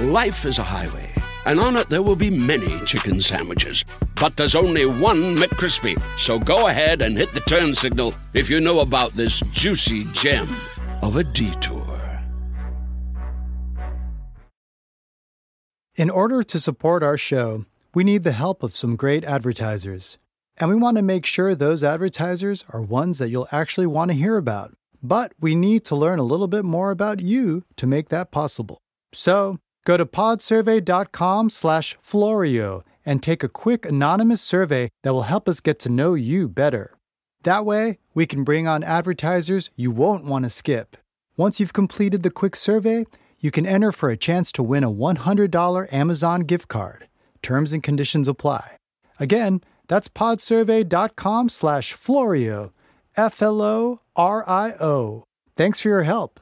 Life is a highway, and on it there will be many chicken sandwiches. But there's only one McCrispy, so go ahead and hit the turn signal if you know about this juicy gem of a detour. In order to support our show, we need the help of some great advertisers. And we want to make sure those advertisers are ones that you'll actually want to hear about. But we need to learn a little bit more about you to make that possible. So go to podsurvey.com/Florio and take a quick anonymous survey that will help us get to know you better. That way, we can bring on advertisers you won't want to skip. Once you've completed the quick survey, you can enter for a chance to win a $100 Amazon gift card. Terms and conditions apply. Again, that's podsurvey.com/Florio, Florio. Thanks for your help.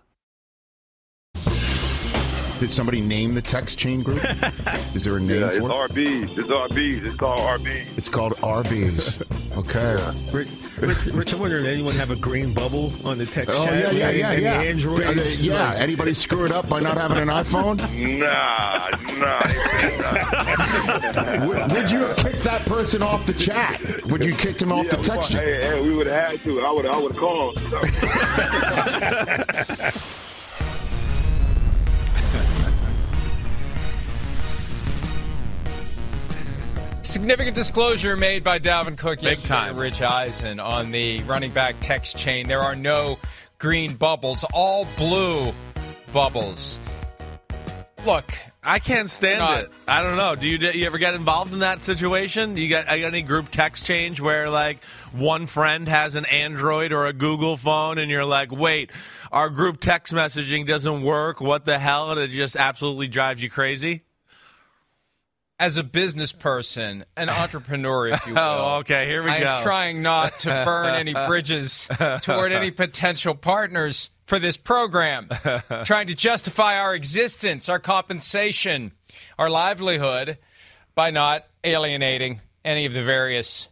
Did somebody name the text chain group? Is there a name for it? RBs. It's RBs. It's called RBs. It's called RBs. Okay. Yeah. Rich, I'm wondering if anyone have a green bubble on the text chat? Oh, yeah. Androids? Yeah. Anybody screw it up by not having an iPhone? Nah. Would you have kicked that person off the chat? Would you kick him off the text chat? Hey, we would have had to. I would call him. So. Significant disclosure made by Dalvin Cook yesterday to Rich Eisen on the running back text chain. There are no green bubbles, all blue bubbles. Look, I can't stand it. I don't know. Do you ever get involved in that situation? I got any group text change where like one friend has an Android or a Google phone and you're like, wait, our group text messaging doesn't work. What the hell? And it just absolutely drives you crazy. As a business person, an entrepreneur, if you will. Oh, okay, here we go. I'm trying not to burn any bridges toward any potential partners for this program. Trying to justify our existence, our compensation, our livelihood by not alienating any of the various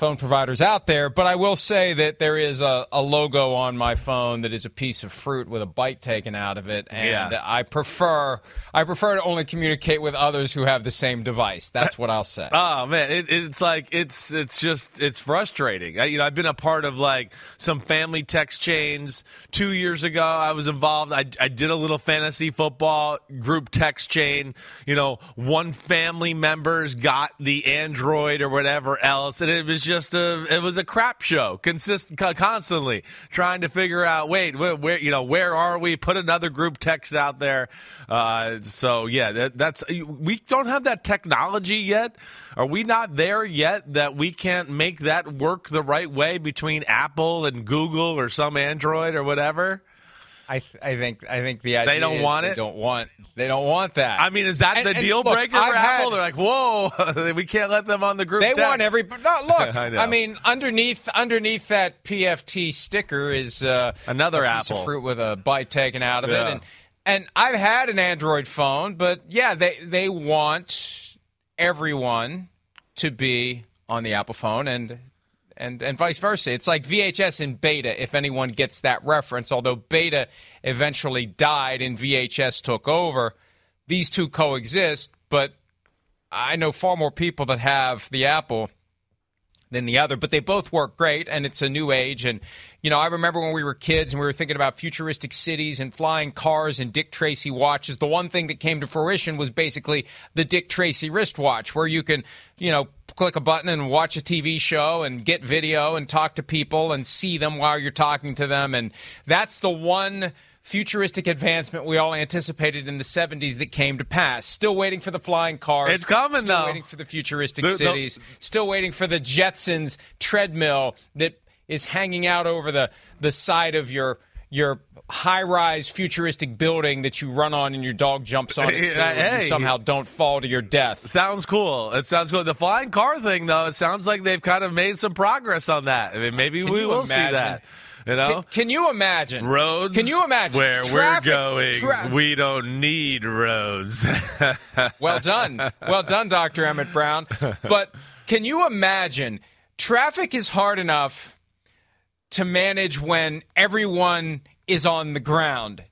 phone providers out there. But I will say that there is a logo on my phone that is a piece of fruit with a bite taken out of it, and yeah. I prefer to only communicate with others who have the same device. That's what I'll say. Oh man, it's frustrating. I've been a part of like some family text chains. 2 years ago, I was involved. I did a little fantasy football group text chain. One family member's got the Android or whatever else, and it was just a crap show constantly trying to figure out where are we, put another group text out there, so we don't have that technology yet. Are we not there yet that we can't make that work the right way between Apple and Google or some Android or whatever? I think the idea they don't want that. I mean, is that the deal breaker for Apple? They're like, whoa, we can't let them on the group. They text. Want everybody. No, look, I mean, underneath that PFT sticker is another piece of fruit with a bite taken out of it. And I've had an Android phone, but yeah, they want everyone to be on the Apple phone and vice versa. It's like VHS in beta, if anyone gets that reference, although beta eventually died and VHS took over. These two coexist, but I know far more people that have the Apple than the other, but they both work great, and it's a new age. And, I remember when we were kids and we were thinking about futuristic cities and flying cars and Dick Tracy watches. The one thing that came to fruition was basically the Dick Tracy wristwatch, where you can, click a button and watch a TV show and get video and talk to people and see them while you're talking to them. And that's the one futuristic advancement we all anticipated in the 70s that came to pass. Still waiting for the flying cars. It's coming, though. Still waiting for the futuristic cities. Still waiting for the Jetsons treadmill that is hanging out over the side of your high-rise futuristic building that you run on and your dog jumps on it, and you somehow don't fall to your death. Sounds cool. It sounds cool. The flying car thing, though, it sounds like they've kind of made some progress on that. I mean, maybe we will see that. Can you imagine? Roads. Can you imagine where traffic, we're going? We don't need roads. Well done. Well done, Dr. Emmett Brown. But can you imagine? Traffic is hard enough to manage when everyone is on the ground.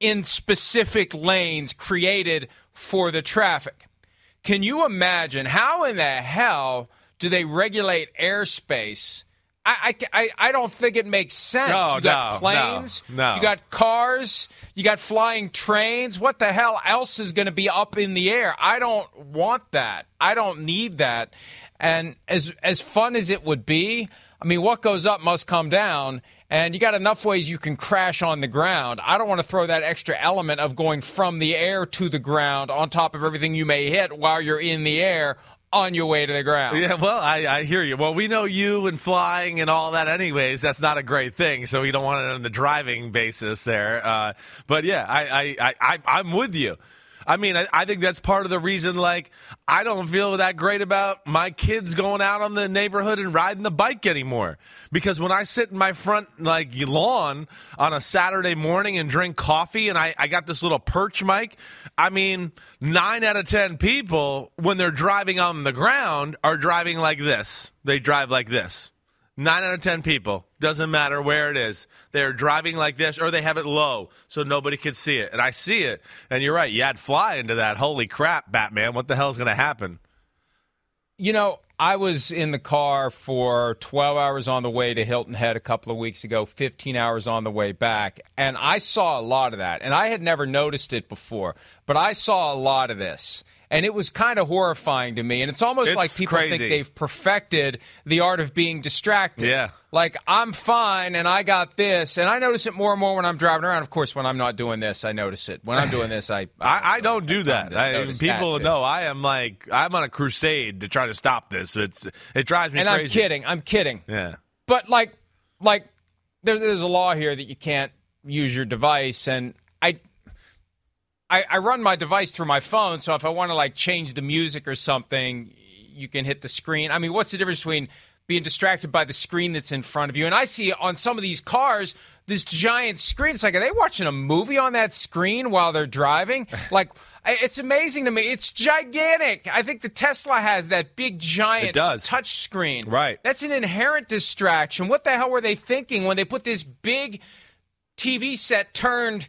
in specific lanes created for the traffic. Can you imagine how in the hell do they regulate airspace? I don't think it makes sense. No, you got planes, you got cars, you got flying trains. What the hell else is going to be up in the air? I don't want that. I don't need that. And as fun as it would be, I mean, what goes up must come down, and you got enough ways you can crash on the ground. I don't want to throw that extra element of going from the air to the ground on top of everything you may hit while you're in the air on your way to the ground. Yeah, well, I hear you. Well, we know you and flying and all that anyways. That's not a great thing, so we don't want it on the driving basis there. But, yeah, I'm with you. I mean, I think that's part of the reason, like, I don't feel that great about my kids going out on the neighborhood and riding the bike anymore. Because when I sit in my front, like, lawn on a Saturday morning and drink coffee and I got this little perch mic, I mean, 9 out of 10 people, when they're driving on the ground, are driving like this. They drive like this. 9 out of 10 people, doesn't matter where it is, they're driving like this, or they have it low so nobody could see it. And I see it, and you're right, I'd fly into that. Holy crap, Batman, what the hell's going to happen? You know, I was in the car for 12 hours on the way to Hilton Head a couple of weeks ago, 15 hours on the way back, and I saw a lot of that. And I had never noticed it before, but I saw a lot of this. And it was kind of horrifying to me. And it's almost like people think they've perfected the art of being distracted. Yeah. Like, I'm fine, and I got this. And I notice it more and more when I'm driving around. Of course, when I'm not doing this, I notice it. When I'm doing this, I don't do that. People know I am, like, I'm on a crusade to try to stop this. It drives me crazy. And I'm kidding. Yeah. But, like there's a law here that you can't use your device, and I run my device through my phone, so if I want to, like, change the music or something, you can hit the screen. I mean, what's the difference between being distracted by the screen that's in front of you? And I see on some of these cars this giant screen. It's like, are they watching a movie on that screen while they're driving? Like, it's amazing to me. It's gigantic. I think the Tesla has that big, giant touch screen. Right. That's an inherent distraction. What the hell were they thinking when they put this big TV set turned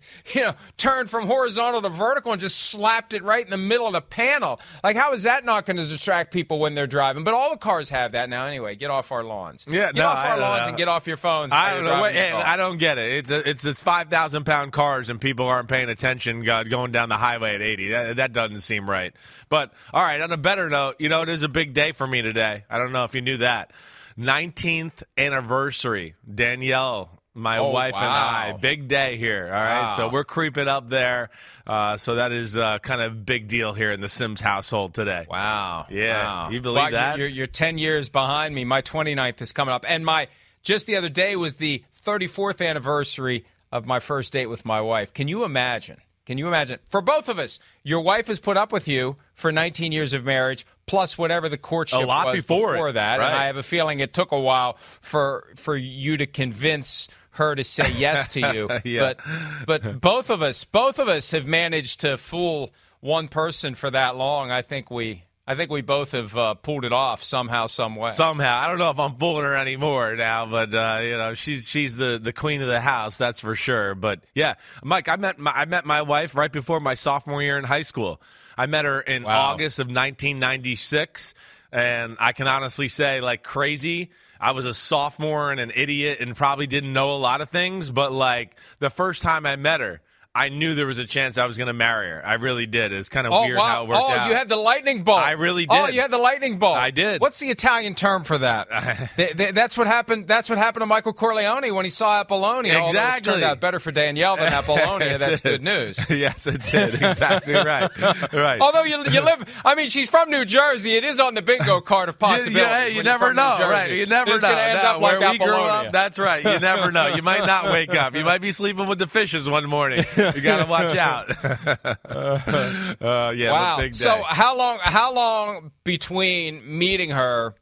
from horizontal to vertical and just slapped it right in the middle of the panel? Like, how is that not going to distract people when they're driving? But all the cars have that now anyway. Get off our lawns. Yeah, and get off your phones. I don't know. I don't get it. It's 5,000-pound cars and people aren't paying attention going down the highway at 80. That doesn't seem right. But, all right, on a better note, you know, it is a big day for me today. I don't know if you knew that. 19th anniversary, Danielle. My wife and I, big day here, all right? Wow. So we're creeping up there. So that is kind of a big deal here in the Sims household today. Wow. Yeah, you believe that? You're 10 years behind me. My 29th is coming up. And just the other day was the 34th anniversary of my first date with my wife. Can you imagine? For both of us, your wife has put up with you for 19 years of marriage, plus whatever the courtship was before that. Right. And I have a feeling it took a while for you to convince her to say yes to you. Yeah. But both of us have managed to fool one person for that long. I think we both have pulled it off somehow, some way. Somehow. I don't know if I'm fooling her anymore now, but you know, she's the queen of the house, that's for sure. But yeah, Mike, I met my wife right before my sophomore year in high school. I met her in August of 1996, and I can honestly say, like, crazy, I was a sophomore and an idiot and probably didn't know a lot of things, but, like, the first time I met her, I knew there was a chance I was going to marry her. I really did. It's kind of weird how it worked out. Oh, you had the lightning bolt. I really did. Oh, you had the lightning bolt. I did. What's the Italian term for that? That's what happened. That's what happened to Michael Corleone when he saw Apollonia. Exactly. Although it turned out better for Danielle than Apollonia. That's good news. Yes, it did. Exactly right. Right. Although you live, I mean, she's from New Jersey. It is on the bingo card of possibilities. Yeah, you never know, right? You never know. It's going to end up like Apollonia. Where we grew up, that's right. You never know. You might not wake up. You might be sleeping with the fishes one morning. You got to watch out. Yeah. Wow. Big day. So how long between meeting her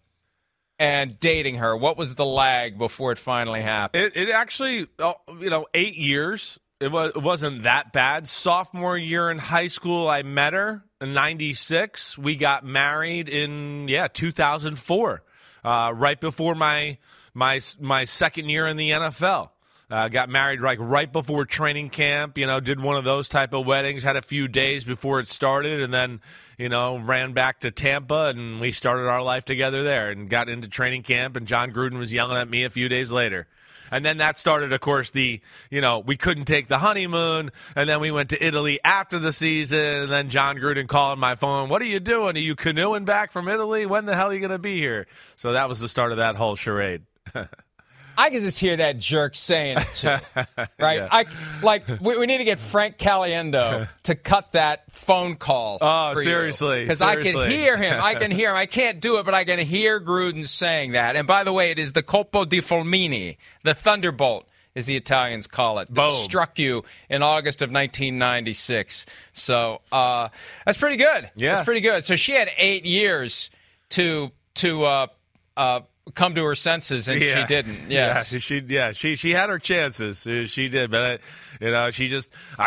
and dating her? What was the lag before it finally happened? It actually, 8 years. It wasn't that bad. Sophomore year in high school, I met her in 96. We got married in 2004, right before my second year in the NFL. Got married like right before training camp, you know, did one of those type of weddings, had a few days before it started, and then, you know, ran back to Tampa, and we started our life together there and got into training camp, and John Gruden was yelling at me a few days later. And then that started, of course, the, you know, we couldn't take the honeymoon, and then we went to Italy after the season, and then John Gruden called my phone, what are you doing? Are you canoeing back from Italy? When the hell are you going to be here? So that was the start of that whole charade. I can just hear that jerk saying it, too, right? Yeah. We need to get Frank Caliendo to cut that phone call. Oh, seriously. Because I can hear him. I can't do it, but I can hear Gruden saying that. And by the way, it is the Colpo di Fulmini, the thunderbolt, as the Italians call it, that struck you in August of 1996. So that's pretty good. Yeah. That's pretty good. So she had 8 years to come to her senses, and she didn't. Yes. Yeah, she had her chances. She did, but I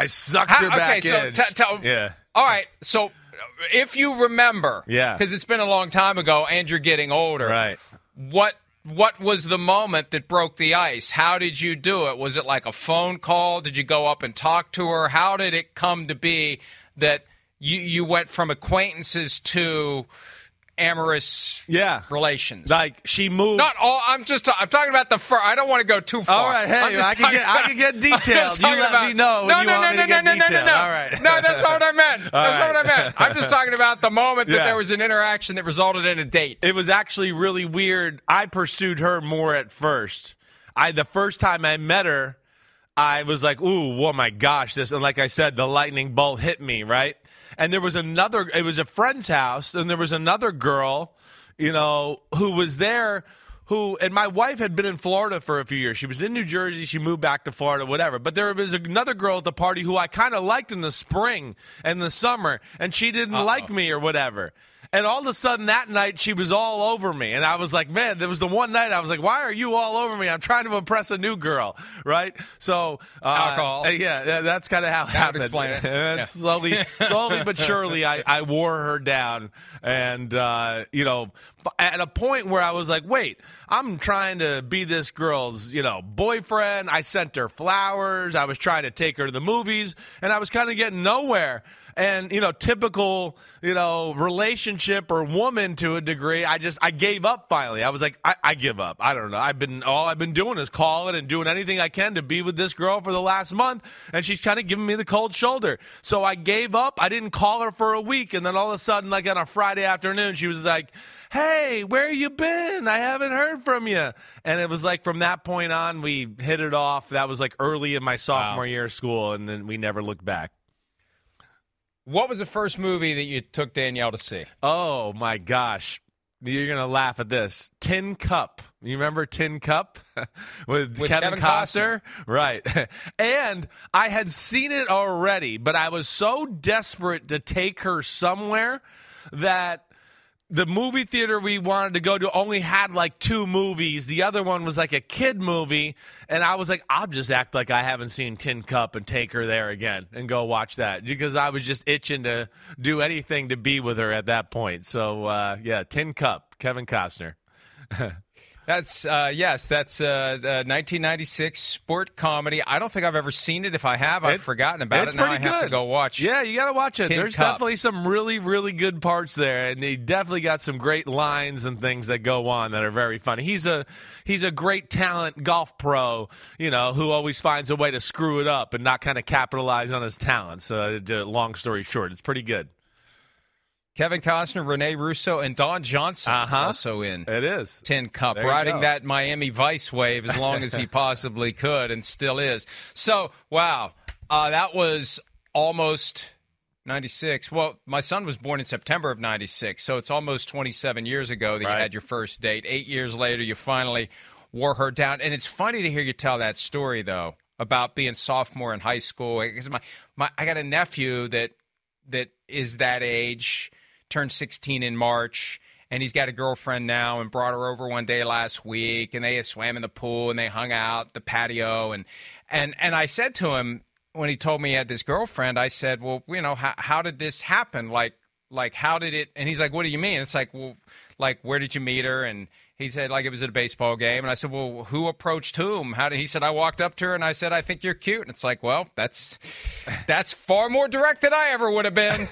sucked her back in. Okay, so all right, so if you remember, because it's been a long time ago, and you're getting older, right? What was the moment that broke the ice? How did you do it? Was it like a phone call? Did you go up and talk to her? How did it come to be that you went from acquaintances to amorous relations? Like, she moved. Not all. I'm talking about the fur. I don't want to go too far. All right, hey, I can get detailed. You let me know. No. All right. No, that's not what I meant. I'm just talking about the moment that there was an interaction that resulted in a date. It was actually really weird. I pursued her more at first. The first time I met her, I was like, ooh, oh my gosh, this. And like I said, the lightning bolt hit me, right? And there was another, it was a friend's house, and there was another girl, you know, who was there, and my wife had been in Florida for a few years. She was in New Jersey. She moved back to Florida, whatever. But there was another girl at the party who I kind of liked in the spring and the summer, and she didn't like me or whatever. And all of a sudden that night, she was all over me. And I was like, man, there was the one night I was like, why are you all over me? I'm trying to impress a new girl, right? So alcohol. Yeah, that's kind of how it happened. Explain it. And slowly but surely, I wore her down. And, you know, at a point where I was like, wait, I'm trying to be this girl's, you know, boyfriend. I sent her flowers. I was trying to take her to the movies. And I was kind of getting nowhere. And, you know, typical, you know, relationship or woman to a degree, I gave up finally. I was like, I give up. I don't know. I've been doing is calling and doing anything I can to be with this girl for the last month, and she's kind of giving me the cold shoulder. So I gave up. I didn't call her for a week, and then all of a sudden, like on a Friday afternoon, she was like, hey, where you been? I haven't heard from you. And it was like from that point on, we hit it off. That was like early in my sophomore year of school, and then we never looked back. What was the first movie that you took Danielle to see? Oh, my gosh. You're going to laugh at this. Tin Cup. You remember Tin Cup with Kevin Costner? Right. And I had seen it already, but I was so desperate to take her somewhere that the movie theater we wanted to go to only had like 2 movies. The other one was like a kid movie. And I was like, I'll just act like I haven't seen Tin Cup and take her there again and go watch that, because I was just itching to do anything to be with her at that point. So, Tin Cup, Kevin Costner. That's 1996 sport comedy. I don't think I've ever seen it. If I have, I've forgotten about it. Now I have to go watch. Yeah, you got to watch it. There's definitely some really, really good parts there, and they definitely got some great lines and things that go on that are very funny. He's a great talent golf pro, you know, who always finds a way to screw it up and not kind of capitalize on his talents. So, long story short, it's pretty good. Kevin Costner, Rene Russo, and Don Johnson also in Tin Cup, riding that Miami Vice wave as long as he possibly could and still is. So, wow, that was almost 96. Well, my son was born in September of 96, so it's almost 27 years ago that you had your first date. 8 years later, you finally wore her down. And it's funny to hear you tell that story, though, about being sophomore in high school. I got a nephew that is that age, turned 16 in March, and he's got a girlfriend now and brought her over one day last week, and they swam in the pool and they hung out the patio, and I said to him when he told me he had this girlfriend, I said, well, you know, how did this happen? Like how did it? And he's like, what do you mean? It's like, well, like, where did you meet her? And He said, like, it was at a baseball game. And I said, well, who approached whom? How did he said, I walked up to her and I said, I think you're cute. And it's like, well, that's far more direct than I ever would have been.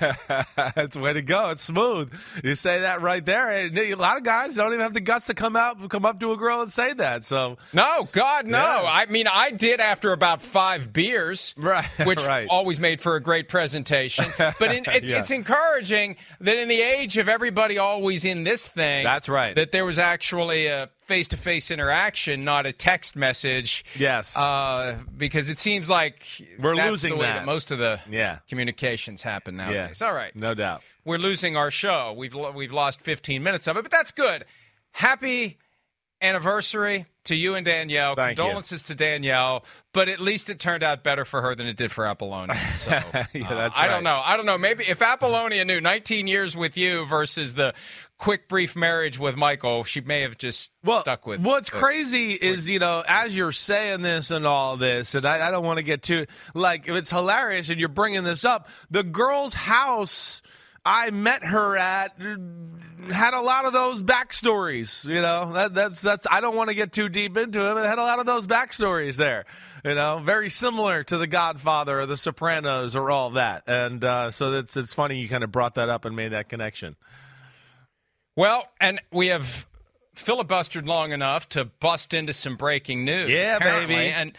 That's the way to go. It's smooth. You say that right there. And a lot of guys don't even have the guts to come up to a girl and say that. So no, God, no. Yeah. I mean, I did after about 5 beers, right, which always made for a great presentation. But it's encouraging that in the age of everybody always in this thing, that's right, that there was actually a face-to-face interaction, not a text message. Yes. Because it seems like we're losing the way that most of the communications happen nowadays. Yeah. All right. No doubt. We're losing our show. We've lost 15 minutes of it, but that's good. Happy anniversary to you and Danielle. Thank Condolences you. To Danielle, but at least it turned out better for her than it did for Apollonia. So, that's right. I don't know. Maybe if Apollonia knew 19 years with you versus the quick, brief marriage with Michael, she may have just stuck with. What's crazy is, as you're saying this and all this, and I don't want to get too, it's hilarious and you're bringing this up, the girl's house I met her at had a lot of those backstories, that's I don't want to get too deep into it, but it had a lot of those backstories there, very similar to The Godfather or The Sopranos or all that. And so it's funny you kind of brought that up and made that connection. Well, and we have filibustered long enough to bust into some breaking news. Yeah, apparently. Baby. And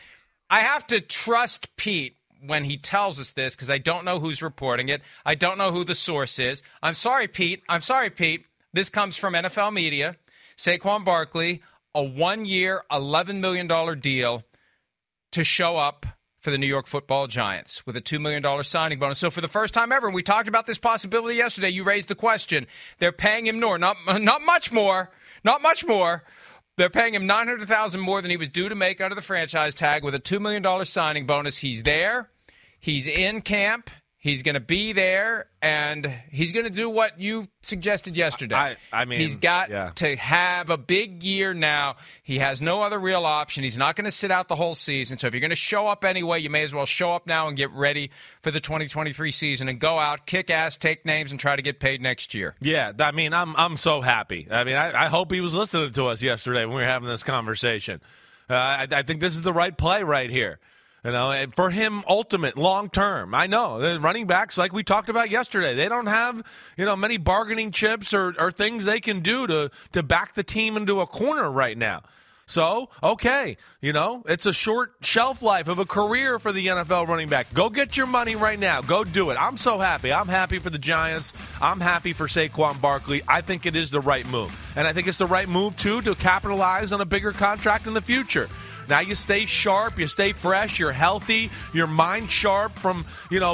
I have to trust Pete when he tells us this, because I don't know who's reporting it. I don't know who the source is. I'm sorry, Pete. This comes from NFL Media. Saquon Barkley, a 1-year, $11 million deal to show up for the New York Football Giants with a $2 million signing bonus. So for the first time ever, and we talked about this possibility yesterday, you raised the question. They're paying him more. Not much more. They're paying him $900,000 more than he was due to make under the franchise tag with a $2 million signing bonus. He's there. He's in camp. He's going to be there, and he's going to do what you suggested yesterday. I mean, he's got to have a big year now. He has no other real option. He's not going to sit out the whole season. So if you're going to show up anyway, you may as well show up now and get ready for the 2023 season and go out, kick ass, take names, and try to get paid next year. Yeah, I mean, I'm so happy. I mean, I hope he was listening to us yesterday when we were having this conversation. I think this is the right play right here. And for him, ultimate, long-term. I know, the running backs, like we talked about yesterday, they don't have, many bargaining chips or things they can do to back the team into a corner right now. So, okay, it's a short shelf life of a career for the NFL running back. Go get your money right now. Go do it. I'm so happy. I'm happy for the Giants. I'm happy for Saquon Barkley. I think it is the right move. And I think it's the right move, too, to capitalize on a bigger contract in the future. Now you stay sharp, you stay fresh, you're healthy, your mind sharp from,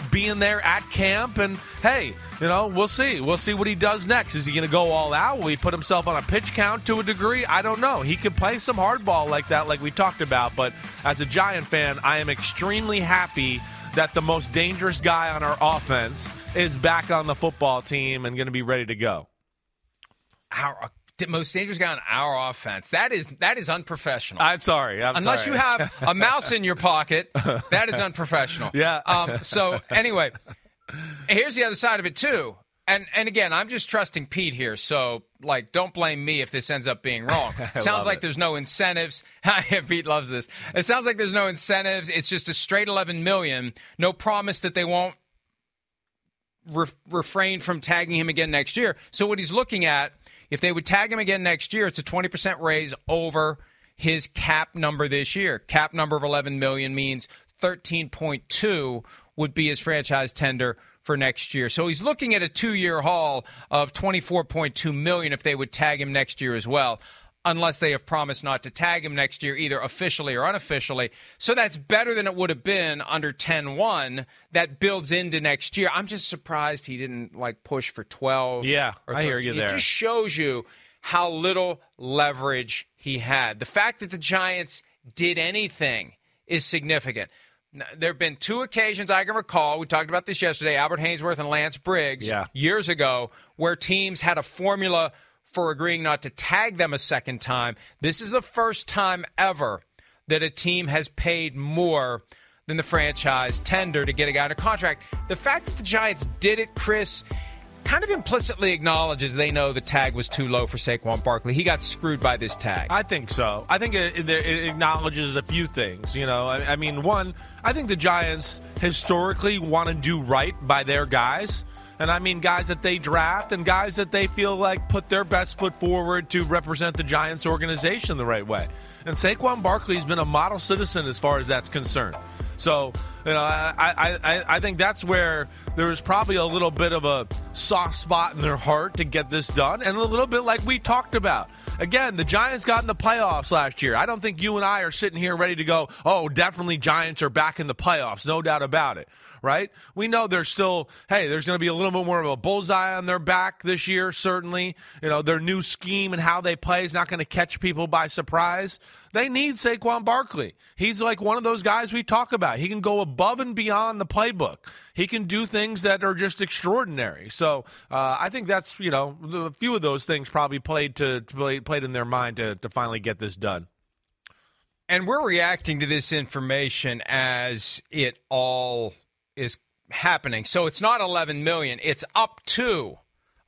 being there at camp. And, hey, we'll see. We'll see what he does next. Is he going to go all out? Will he put himself on a pitch count to a degree? I don't know. He could play some hardball like that, like we talked about. But as a Giant fan, I am extremely happy that the most dangerous guy on our offense is back on the football team and going to be ready to go. Most dangerous guy on our offense. That is unprofessional. Unless you have a mouse in your pocket, that is unprofessional. Yeah. So anyway, here's the other side of it too. And again, I'm just trusting Pete here. So don't blame me if this ends up being wrong. Sounds like there's no incentives. Pete loves this. It sounds like there's no incentives. It's just a straight $11 million. No promise that they won't refrain from tagging him again next year. So what he's looking at. If they would tag him again next year, it's a 20% raise over his cap number this year. Cap number of $11 million means $13.2 would be his franchise tender for next year. So he's looking at a 2-year haul of $24.2 million if they would tag him next year as well, unless they have promised not to tag him next year, either officially or unofficially. So that's better than it would have been under 10-1. That builds into next year. I'm just surprised he didn't, push for 12. Yeah, or 13. I hear you there. It just shows you how little leverage he had. The fact that the Giants did anything is significant. There have been 2 occasions I can recall, we talked about this yesterday, Albert Hainsworth and Lance Briggs years ago, where teams had a formula for agreeing not to tag them a second time. This is the first time ever that a team has paid more than the franchise tender to get a guy under contract. The fact that the Giants did it, Chris, kind of implicitly acknowledges they know the tag was too low for Saquon Barkley. He got screwed by this tag. I think so. I think it acknowledges a few things. You know, I mean, one, I think the Giants historically want to do right by their guys. And I mean guys that they draft and guys that they feel like put their best foot forward to represent the Giants organization the right way. And Saquon Barkley's been a model citizen as far as that's concerned. So, you know, I think that's where there was probably a little bit of a soft spot in their heart to get this done. And a little bit like we talked about. Again, the Giants got in the playoffs last year. I don't think you and I are sitting here ready to go, oh, definitely Giants are back in the playoffs. No doubt about it, right? We know there's still, hey, there's going to be a little bit more of a bullseye on their back this year, certainly. You know, their new scheme and how they play is not going to catch people by surprise. They need Saquon Barkley. He's like one of those guys we talk about. He can go above and beyond the playbook. He can do things that are just extraordinary. So I think that's, you know, a few of those things probably played in their mind to finally get this done. And we're reacting to this information as it all is happening. So it's not 11 million. It's up to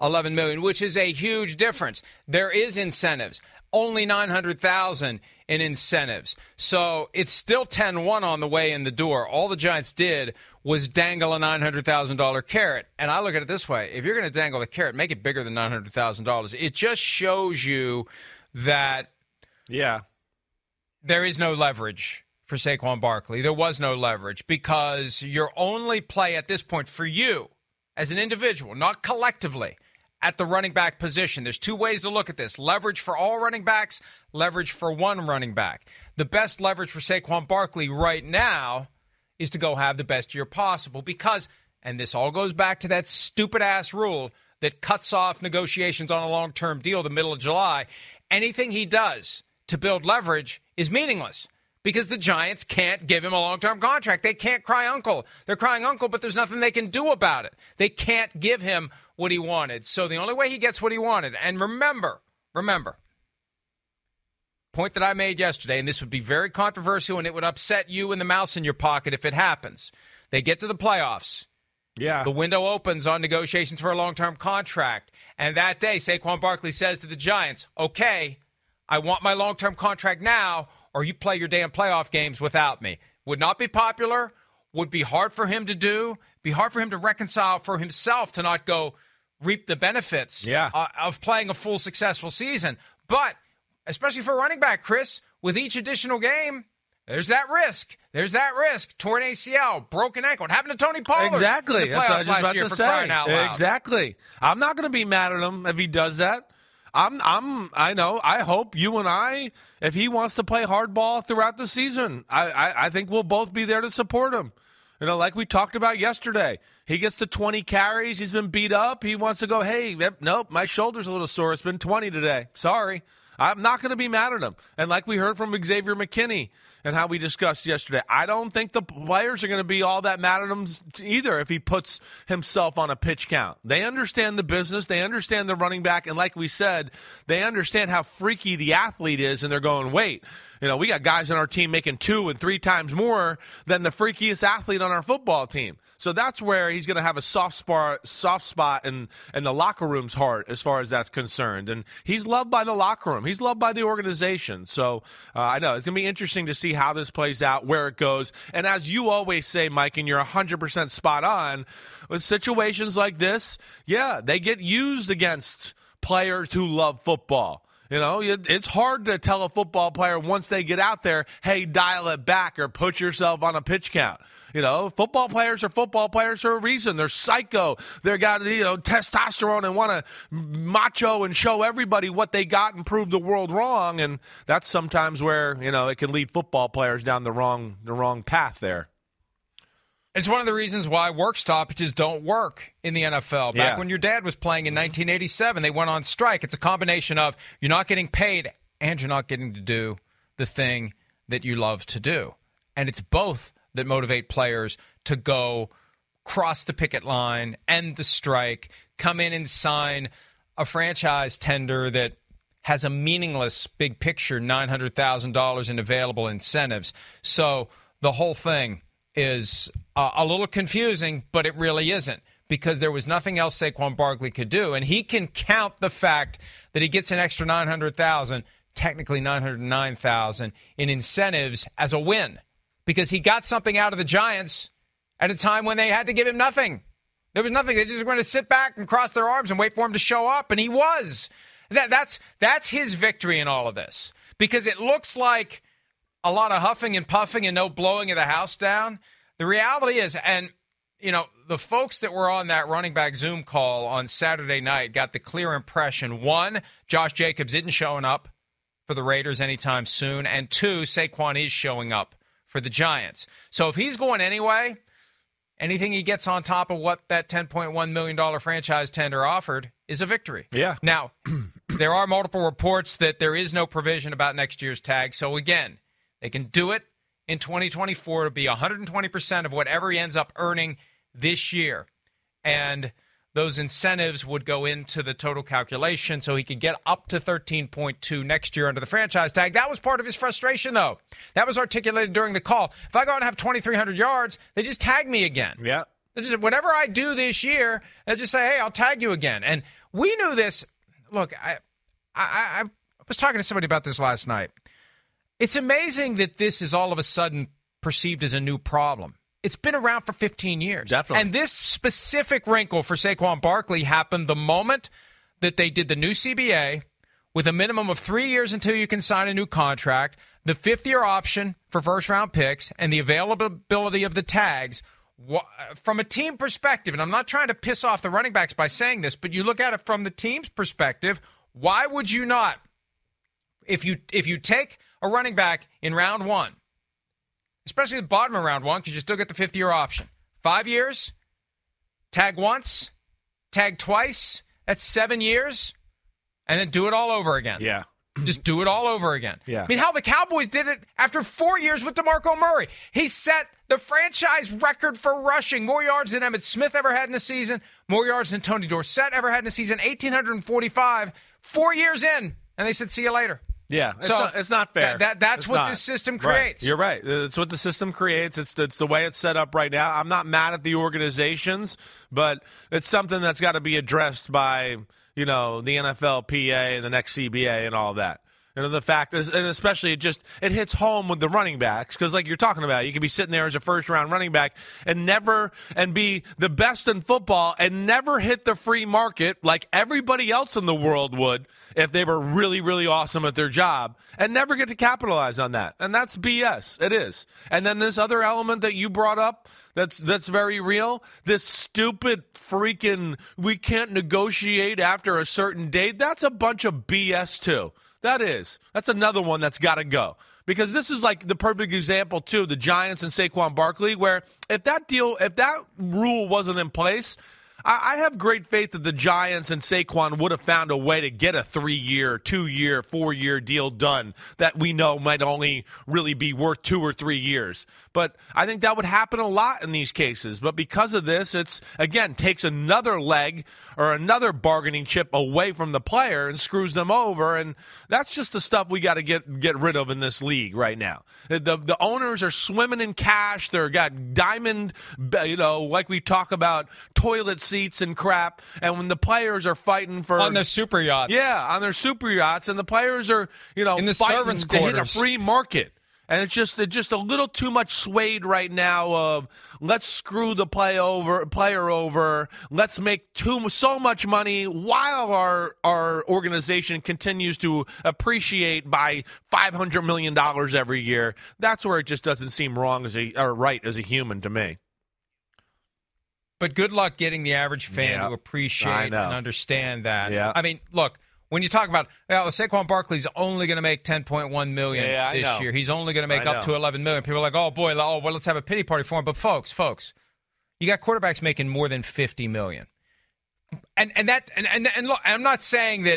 11 million, which is a huge difference. There is incentives. Only 900,000 in incentives. So it's still 10-1 on the way in the door. All the Giants did was dangle a $900,000 carrot. And I look at it this way. If you're going to dangle a carrot, make it bigger than $900,000. It just shows you that there is no leverage for Saquon Barkley. There was no leverage because your only play at this point for you as an individual, not collectively, at the running back position. There's two ways to look at this. Leverage for all running backs, leverage for one running back. The best leverage for Saquon Barkley right now is to go have the best year possible because, and this all goes back to that stupid-ass rule that cuts off negotiations on a long-term deal the middle of July, anything he does to build leverage is meaningless because the Giants can't give him a long-term contract. They can't cry uncle. They're crying uncle, but there's nothing they can do about it. They can't give him what he wanted. So the only way he gets what he wanted, and remember, point that I made yesterday, and this would be very controversial and it would upset you and the mouse in your pocket if it happens. They get to the playoffs. Yeah. The window opens on negotiations for a long-term contract. And that day, Saquon Barkley says to the Giants, okay, I want my long-term contract now, or you play your damn playoff games without me. Would not be popular, would be hard for him to do, be hard for him to reconcile for himself to not go reap the benefits of playing a full successful season. But especially for running back, Chris, with each additional game, there's that risk. Torn ACL, broken ankle. It happened to Tony Pollard. Exactly. That's what I was just about to say. Exactly. I'm not going to be mad at him if he does that. I know. I hope you and I, if he wants to play hardball throughout the season, I think we'll both be there to support him. You know, like we talked about yesterday, he gets to 20 carries. He's been beat up. He wants to go, hey, nope, my shoulder's a little sore. It's been 20 today. Sorry. I'm not going to be mad at him. And like we heard from Xavier McKinney and how we discussed yesterday, I don't think the players are going to be all that mad at him either if he puts himself on a pitch count. They understand the business. They understand the running back. And like we said, they understand how freaky the athlete is, and they're going, wait. You know, we got guys on our team making 2 and 3 times more than the freakiest athlete on our football team. So that's where he's going to have a soft spot in the locker room's heart as far as that's concerned. And he's loved by the locker room. He's loved by the organization. So I know it's going to be interesting to see how this plays out, where it goes. And as you always say, Mike, and you're 100% spot on, with situations like this, they get used against players who love football. You know, it's hard to tell a football player once they get out there, hey, dial it back or put yourself on a pitch count. You know, football players for a reason. They're psycho. They've got, you know, testosterone and want to macho and show everybody what they got and prove the world wrong. And that's sometimes where, you know, it can lead football players down the wrong path there. It's one of the reasons why work stoppages don't work in the NFL. Back when your dad was playing in 1987, they went on strike. It's a combination of you're not getting paid and you're not getting to do the thing that you love to do. And it's both that motivate players to go cross the picket line, end the strike, come in and sign a franchise tender that has a meaningless big picture, $900,000 in available incentives. So the whole thing is a little confusing, but it really isn't because there was nothing else Saquon Barkley could do. And he can count the fact that he gets an extra $900,000, technically $909,000, in incentives as a win, because he got something out of the Giants at a time when they had to give him nothing. There was nothing. They just were going to sit back and cross their arms and wait for him to show up, and he was. That's his victory in all of this, because it looks like a lot of huffing and puffing and no blowing of the house down. The reality is, and you know, the folks that were on that running back Zoom call on Saturday night got the clear impression, one, Josh Jacobs isn't showing up for the Raiders anytime soon, and two, Saquon is showing up for the Giants. So if he's going anyway, anything he gets on top of what that $10.1 million franchise tender offered is a victory. Yeah. Now, there are multiple reports that there is no provision about next year's tag. So, again, they can do it in 2024 to be 120% of whatever he ends up earning this year. And those incentives would go into the total calculation, so he could get up to 13.2 next year under the franchise tag. That was part of his frustration, though. That was articulated during the call. If I go out and have 2,300 yards, they just tag me again. Yeah. They just, whatever I do this year, they just say, hey, I'll tag you again. And we knew this. Look, I was talking to somebody about this last night. It's amazing that this is all of a sudden perceived as a new problem. It's been around for 15 years. Definitely. And this specific wrinkle for Saquon Barkley happened the moment that they did the new CBA with a minimum of 3 years until you can sign a new contract, the fifth-year option for first-round picks, and the availability of the tags. From a team perspective, and I'm not trying to piss off the running backs by saying this, but you look at it from the team's perspective, why would you not? If you take a running back in round one, especially the bottom of round one, because you still get the fifth-year option. 5 years, tag once, tag twice, that's 7 years, and then do it all over again. Yeah. Just do it all over again. Yeah. I mean, how the Cowboys did it after 4 years with DeMarco Murray. He set the franchise record for rushing. More yards than Emmitt Smith ever had in a season. More yards than Tony Dorsett ever had in a season. 1,845. 4 years in, and they said, see you later. Yeah, it's not fair. That's what this system creates. Right. You're right. That's what the system creates. It's the way it's set up right now. I'm not mad at the organizations, but it's something that's got to be addressed by, you know, the NFLPA and the next CBA and all that. And the fact is, and especially it hits home with the running backs, because like you're talking about, you could be sitting there as a first-round running back and be the best in football and never hit the free market like everybody else in the world would if they were really, really awesome at their job, and never get to capitalize on that. And that's BS. It is. And then this other element that you brought up that's very real, this stupid freaking we can't negotiate after a certain date, that's a bunch of BS too. That's another one that's got to go, because this is like the perfect example too, the Giants and Saquon Barkley, where if that rule wasn't in place, I have great faith that the Giants and Saquon would have found a way to get a 3-year, 2-year, 4-year deal done that we know might only really be worth 2 or 3 years. But I think that would happen a lot in these cases. But because of this, it's, again, takes another leg or another bargaining chip away from the player and screws them over. And that's just the stuff we got to get rid of in this league right now. The owners are swimming in cash. They're got diamond, you know, like we talk about, toilet seats and crap, and when the players are fighting for on their super yachts, and the players are, you know, in the servants' quarters, hit a free market, and it's just a little too much swayed right now of let's screw the player over, let's make so much money while our organization continues to appreciate by $500 million every year. That's where it just doesn't seem wrong or right as a human to me. But good luck getting the average fan to appreciate and understand that. Yeah. I mean, look, when you talk about Saquon Barkley's only going to make $10.1 million this year. He's only going to make up to $11 million. People are like, oh, boy, well, let's have a pity party for him. But, folks, you got quarterbacks making more than $50 million. And look, I'm not saying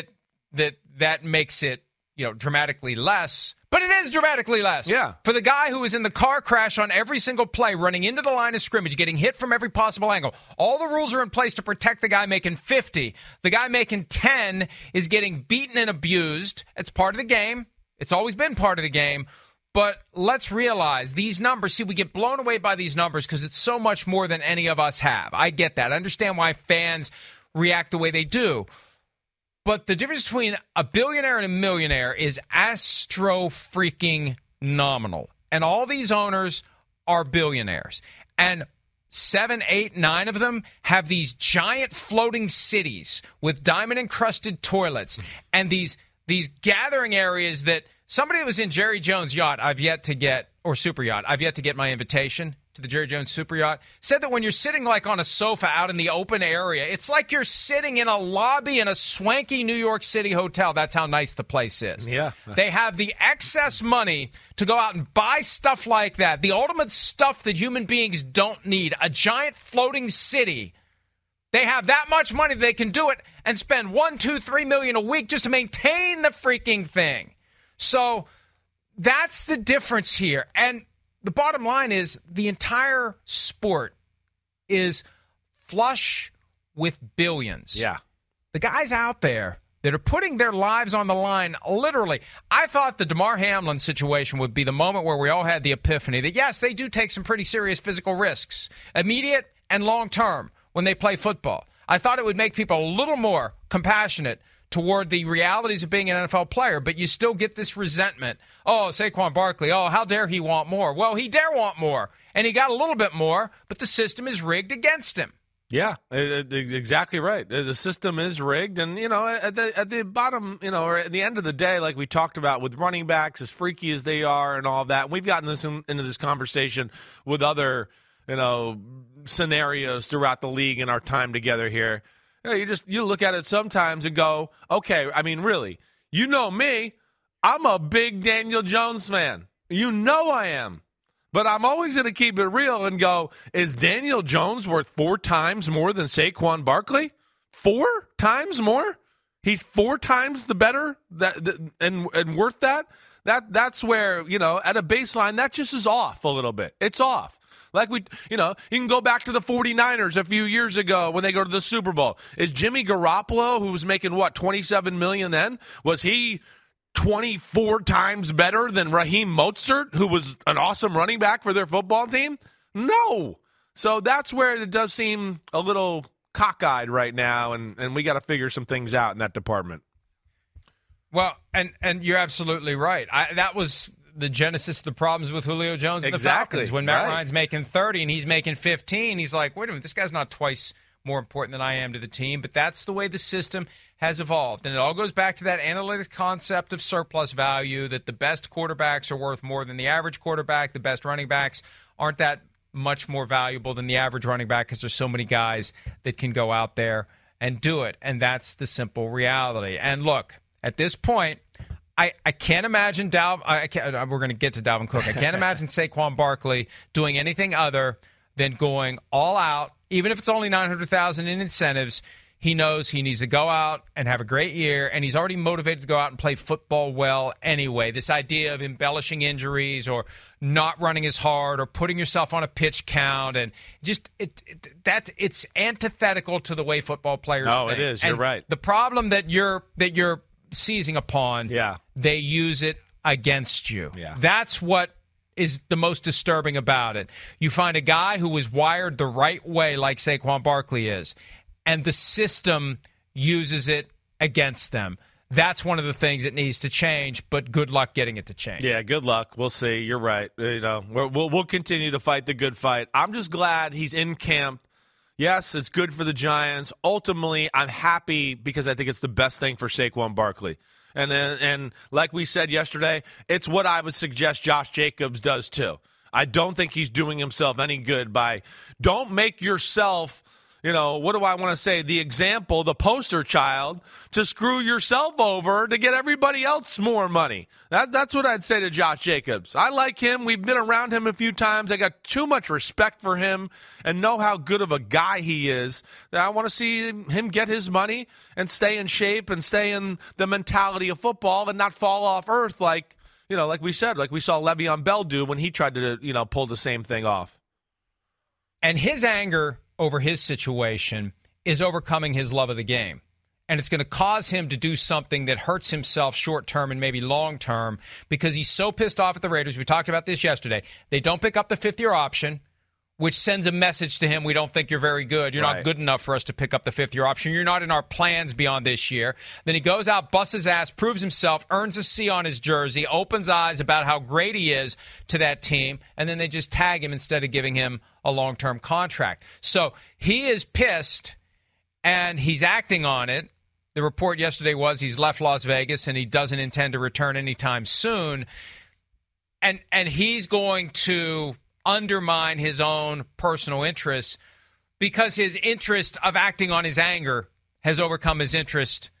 that makes it, you know, dramatically less, but it is dramatically less. Yeah. For the guy who was in the car crash on every single play, running into the line of scrimmage, getting hit from every possible angle. All the rules are in place to protect the guy making 50. The guy making 10 is getting beaten and abused. It's part of the game. It's always been part of the game. But let's realize these numbers, see, we get blown away by these numbers because it's so much more than any of us have. I get that. I understand why fans react the way they do. But the difference between a billionaire and a millionaire is astro-freaking-nominal. And all these owners are billionaires. And 7, 8, 9 of them have these giant floating cities with diamond-encrusted toilets and these gathering areas that somebody that was in Jerry Jones' yacht, I've yet to get, or super yacht, I've yet to get my invitation to the Jerry Jones super yacht, said that when you're sitting like on a sofa out in the open area, it's like you're sitting in a lobby in a swanky New York City hotel. That's how nice the place is. Yeah. They have the excess money to go out and buy stuff like that, the ultimate stuff that human beings don't need, a giant floating city. They have that much money that they can do it and spend $1, $2, $3 million a week just to maintain the freaking thing. So that's the difference here. And the bottom line is the entire sport is flush with billions. Yeah. The guys out there that are putting their lives on the line, literally. I thought the DeMar Hamlin situation would be the moment where we all had the epiphany that, yes, they do take some pretty serious physical risks, immediate and long-term, when they play football. I thought it would make people a little more compassionate toward the realities of being an NFL player, but you still get this resentment. Oh, Saquon Barkley, oh, how dare he want more? Well, he dare want more, and he got a little bit more, but the system is rigged against him. Yeah, exactly right. The system is rigged, and, you know, at the bottom, you know, or at the end of the day, like we talked about with running backs, as freaky as they are and all that, we've gotten into this conversation with other, you know, scenarios throughout the league in our time together here. You look at it sometimes and go, okay, I mean, really, you know me. I'm a big Daniel Jones fan. You know I am. But I'm always going to keep it real and go, is Daniel Jones worth 4 times more than Saquon Barkley? 4 times more? He's 4 times the better and worth that? That's where, you know, at a baseline, that just is off a little bit. It's off. Like we, you know, you can go back to the 49ers a few years ago when they go to the Super Bowl. Is Jimmy Garoppolo, who was making, what, $27 million then, was he 24 times better than Raheem Mostert, who was an awesome running back for their football team? No. So that's where it does seem a little cockeyed right now, and we got to figure some things out in that department. Well, and you're absolutely right. That was the genesis of the problems with Julio Jones and exactly. The Falcons. When Matt Ryan's making 30 and he's making 15, he's like, wait a minute, this guy's not twice more important than I am to the team. But that's the way the system has evolved. And it all goes back to that analytics concept of surplus value, that the best quarterbacks are worth more than the average quarterback. The best running backs aren't that much more valuable than the average running back because there's so many guys that can go out there and do it. And that's the simple reality. And look, at this point, I can't imagine we're going to get to Dalvin Cook. I can't imagine Saquon Barkley doing anything other than going all out, even if it's only $900,000 in incentives. He knows he needs to go out and have a great year, and he's already motivated to go out and play football well anyway. This idea of embellishing injuries or not running as hard or putting yourself on a pitch count and just it's antithetical to the way football players think. Oh, it is. You're right. The problem that you're seizing upon, yeah, they use it against you. Yeah. That's what is the most disturbing about it. You find a guy who was wired the right way like Saquon Barkley is, and the system uses it against them. That's one of the things that needs to change, but good luck getting it to change. Yeah, good luck. We'll see. You're right. You know, we'll continue to fight the good fight. I'm just glad he's in camp. Yes, it's good for the Giants. Ultimately, I'm happy because I think it's the best thing for Saquon Barkley. And like we said yesterday, it's what I would suggest Josh Jacobs does too. I don't think he's doing himself any good by don't make yourself, you know, what do I want to say, the example, the poster child, to screw yourself over to get everybody else more money. That's what I'd say to Josh Jacobs. I like him. We've been around him a few times. I got too much respect for him and know how good of a guy he is. I want to see him get his money and stay in shape and stay in the mentality of football and not fall off earth like, you know, like we said, like we saw Le'Veon Bell do when he tried to, you know, pull the same thing off. And his anger over his situation is overcoming his love of the game. and it's going to cause him to do something that hurts himself short-term and maybe long-term because he's so pissed off at the Raiders. We talked about this yesterday. They don't pick up the fifth-year option, which sends a message to him, we don't think you're very good. You're not good enough for us to pick up the fifth-year option. You're not in our plans beyond this year. Then he goes out, busts his ass, proves himself, earns a C on his jersey, opens eyes about how great he is to that team, and then they just tag him instead of giving him a long-term contract. So he is pissed, and he's acting on it. The report yesterday was he's left Las Vegas, and he doesn't intend to return anytime soon. And he's going to undermine his own personal interests because his interest of acting on his anger has overcome his interest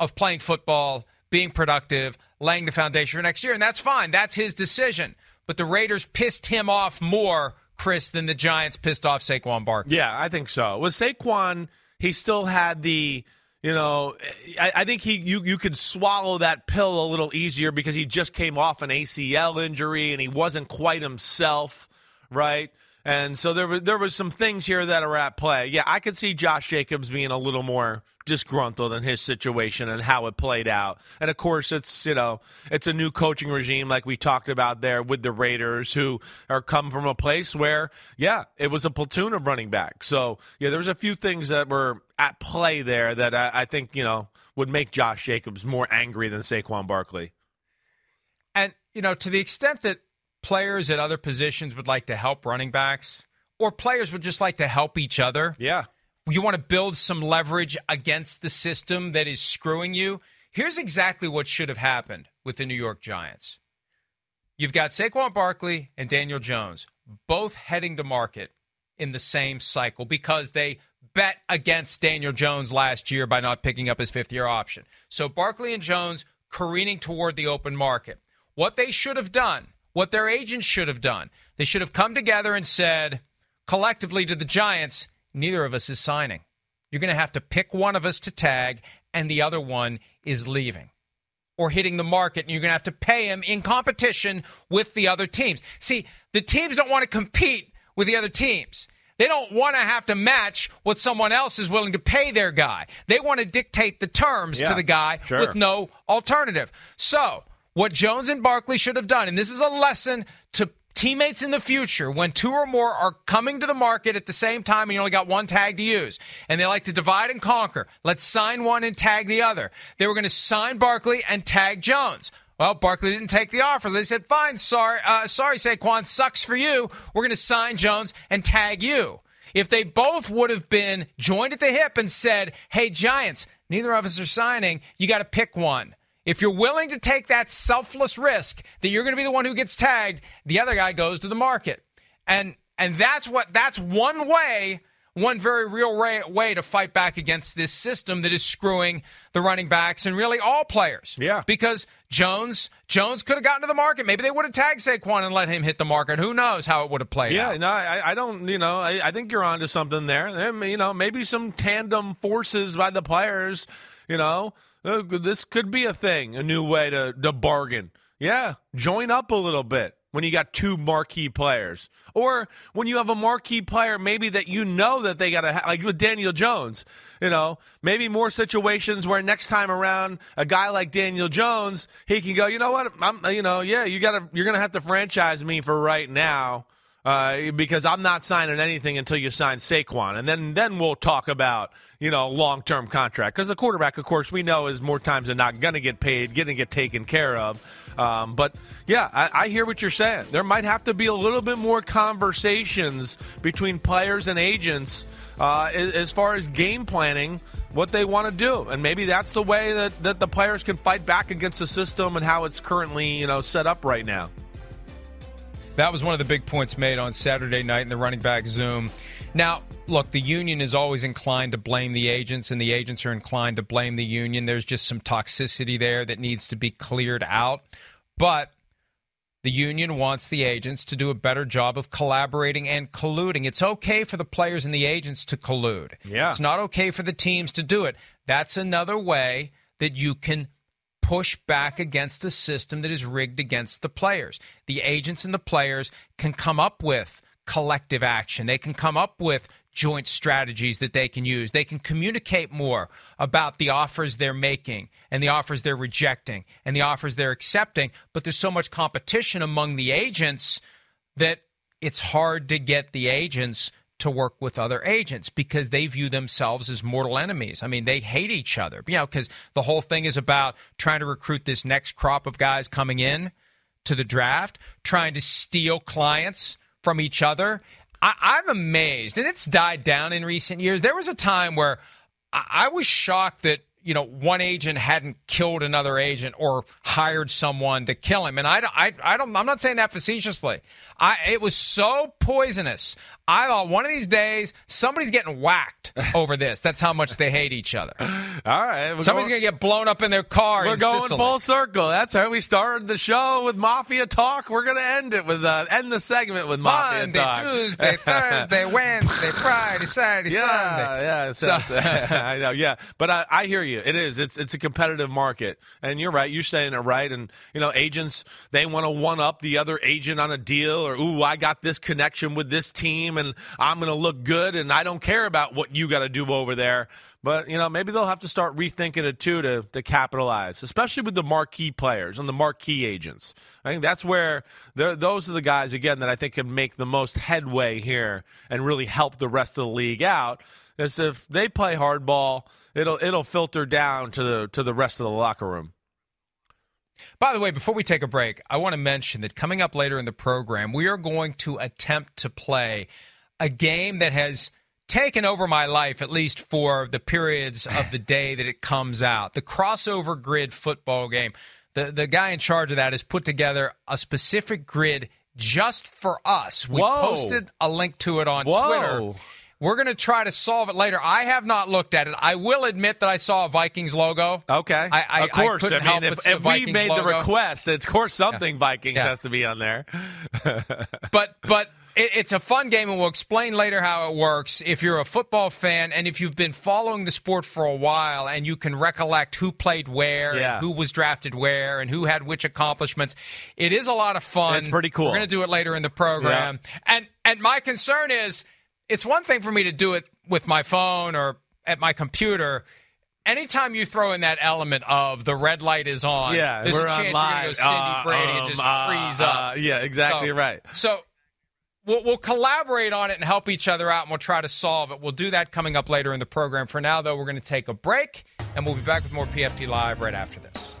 of playing football, being productive, laying the foundation for next year. And that's fine. That's his decision. But the Raiders pissed him off more, Chris, than the Giants pissed off Saquon Barkley. Yeah, I think so. With Saquon, he still had the, you know, I think you could swallow that pill a little easier because he just came off an ACL injury and he wasn't quite himself. Right, and so there was some things here that are at play. Yeah, I could see Josh Jacobs being a little more disgruntled in his situation and how it played out. And of course, it's, you know, it's a new coaching regime like we talked about there with the Raiders, who are come from a place where, yeah, it was a platoon of running backs. So yeah, there was a few things that were at play there that I think, you know, would make Josh Jacobs more angry than Saquon Barkley. And you know, to the extent that players at other positions would like to help running backs, or players would just like to help each other. Yeah. You want to build some leverage against the system that is screwing you. Here's exactly what should have happened with the New York Giants. You've got Saquon Barkley and Daniel Jones both heading to market in the same cycle because they bet against Daniel Jones last year by not picking up his fifth-year option. So Barkley and Jones careening toward the open market. What they should have done, what their agents should have done, they should have come together and said collectively to the Giants, neither of us is signing. You're going to have to pick one of us to tag, and the other one is leaving or hitting the market, and you're going to have to pay him in competition with the other teams. See, the teams don't want to compete with the other teams. They don't want to have to match what someone else is willing to pay their guy. They want to dictate the terms to the guy with no alternative. So what Jones and Barkley should have done, and this is a lesson to teammates in the future, when two or more are coming to the market at the same time and you only got one tag to use, and they like to divide and conquer. Let's sign one and tag the other. They were going to sign Barkley and tag Jones. Well, Barkley didn't take the offer. They said, fine, sorry, Saquon, sucks for you. We're going to sign Jones and tag you. If they both would have been joined at the hip and said, hey, Giants, neither of us are signing, you got to pick one. If you're willing to take that selfless risk that you're going to be the one who gets tagged, the other guy goes to the market. And that's one way, one very real way to fight back against this system that is screwing the running backs and really all players. Yeah. Because Jones could have gotten to the market. Maybe they would have tagged Saquon and let him hit the market. Who knows how it would have played out. Yeah, no, I don't, you know, I think you're onto something there. You know, maybe some tandem forces by the players, you know. This could be a thing, a new way to bargain. Yeah, join up a little bit when you got two marquee players. Or when you have a marquee player maybe that you know that they got to have, like with Daniel Jones, you know, maybe more situations where next time around a guy like Daniel Jones, he can go, you know what, you're going to have to franchise me for right now because I'm not signing anything until you sign Saquon. And then we'll talk about, you know, long-term contract. Because the quarterback, of course, we know is more times than not going to get paid, going to get taken care of. But, yeah, I hear what you're saying. There might have to be a little bit more conversations between players and agents as far as game planning, what they want to do. And maybe that's the way that the players can fight back against the system and how it's currently, you know, set up right now. That was one of the big points made on Saturday night in the running back Zoom. Now, look, the union is always inclined to blame the agents, and the agents are inclined to blame the union. There's just some toxicity there that needs to be cleared out. But the union wants the agents to do a better job of collaborating and colluding. It's okay for the players and the agents to collude. Yeah. It's not okay for the teams to do it. That's another way that you can push back against a system that is rigged against the players. The agents and the players can come up with collective action. They can come up with joint strategies that they can use. They can communicate more about the offers they're making and the offers they're rejecting and the offers they're accepting. But there's so much competition among the agents that it's hard to get the agents to work with other agents because they view themselves as mortal enemies. I mean, they hate each other, you know, because the whole thing is about trying to recruit this next crop of guys coming in to the draft, trying to steal clients from each other. I'm amazed, and it's died down in recent years. There was a time where I was shocked that, you know, one agent hadn't killed another agent or hired someone to kill him. And I'm not saying that facetiously. It was so poisonous. I thought one of these days somebody's getting whacked over this. That's how much they hate each other. All right, somebody's going to get blown up in their car. We're going Sicily. Full circle. That's how we started the show with Mafia Talk. We're going to end it with end the segment with Mafia Monday, Talk. Monday, Tuesday, Thursday, Wednesday, Friday, Saturday, Sunday. Yeah, so. I know. Yeah, but I hear you. It is. It's a competitive market, and you're right. You're saying it right. And you know, agents, they want to one up the other agent on a deal, or ooh, I got this connection with this team. And I'm going to look good, and I don't care about what you got to do over there. But, you know, maybe they'll have to start rethinking it, too, to capitalize, especially with the marquee players and the marquee agents. I think that's where those are the guys, again, that I think can make the most headway here and really help the rest of the league out. Is if they play hardball, it'll filter down to the rest of the locker room. By the way, before we take a break, I want to mention that coming up later in the program, we are going to attempt to play a game that has taken over my life, at least for the periods of the day that it comes out. The crossover grid football game. The guy in charge of that has put together a specific grid just for us. We posted a link to it on Twitter. We're going to try to solve it later. I have not looked at it. I will admit that I saw a Vikings logo. Okay. Of course. If we made the request, it's of course something Vikings has to be on there. But it's a fun game, and we'll explain later how it works. If you're a football fan and if you've been following the sport for a while and you can recollect who played where, and who was drafted where, and who had which accomplishments, it is a lot of fun. It's pretty cool. We're going to do it later in the program. Yeah. And my concern is, it's one thing for me to do it with my phone or at my computer. Anytime you throw in that element of the red light is on, there's a chance you're going to go Cindy Brady and just freeze up. Yeah, exactly right. So we'll collaborate on it and help each other out, and we'll try to solve it. We'll do that coming up later in the program. For now, though, we're going to take a break, and we'll be back with more PFT Live right after this.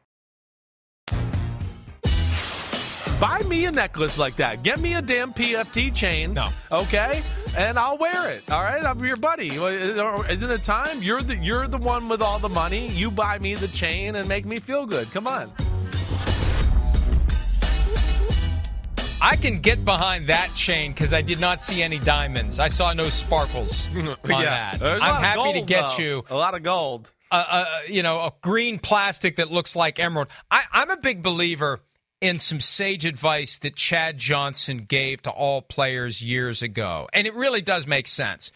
Buy me a necklace like that. Get me a damn PFT chain. No. Okay? And I'll wear it. All right? I'm your buddy. Isn't it time? You're the one with all the money. You buy me the chain and make me feel good. Come on. I can get behind that chain because I did not see any diamonds. I saw no sparkles on that. I'm happy gold, to get though. You. A lot of gold. A green plastic that looks like emerald. I'm a big believer in some sage advice that Chad Johnson gave to all players years ago. And it really does make sense.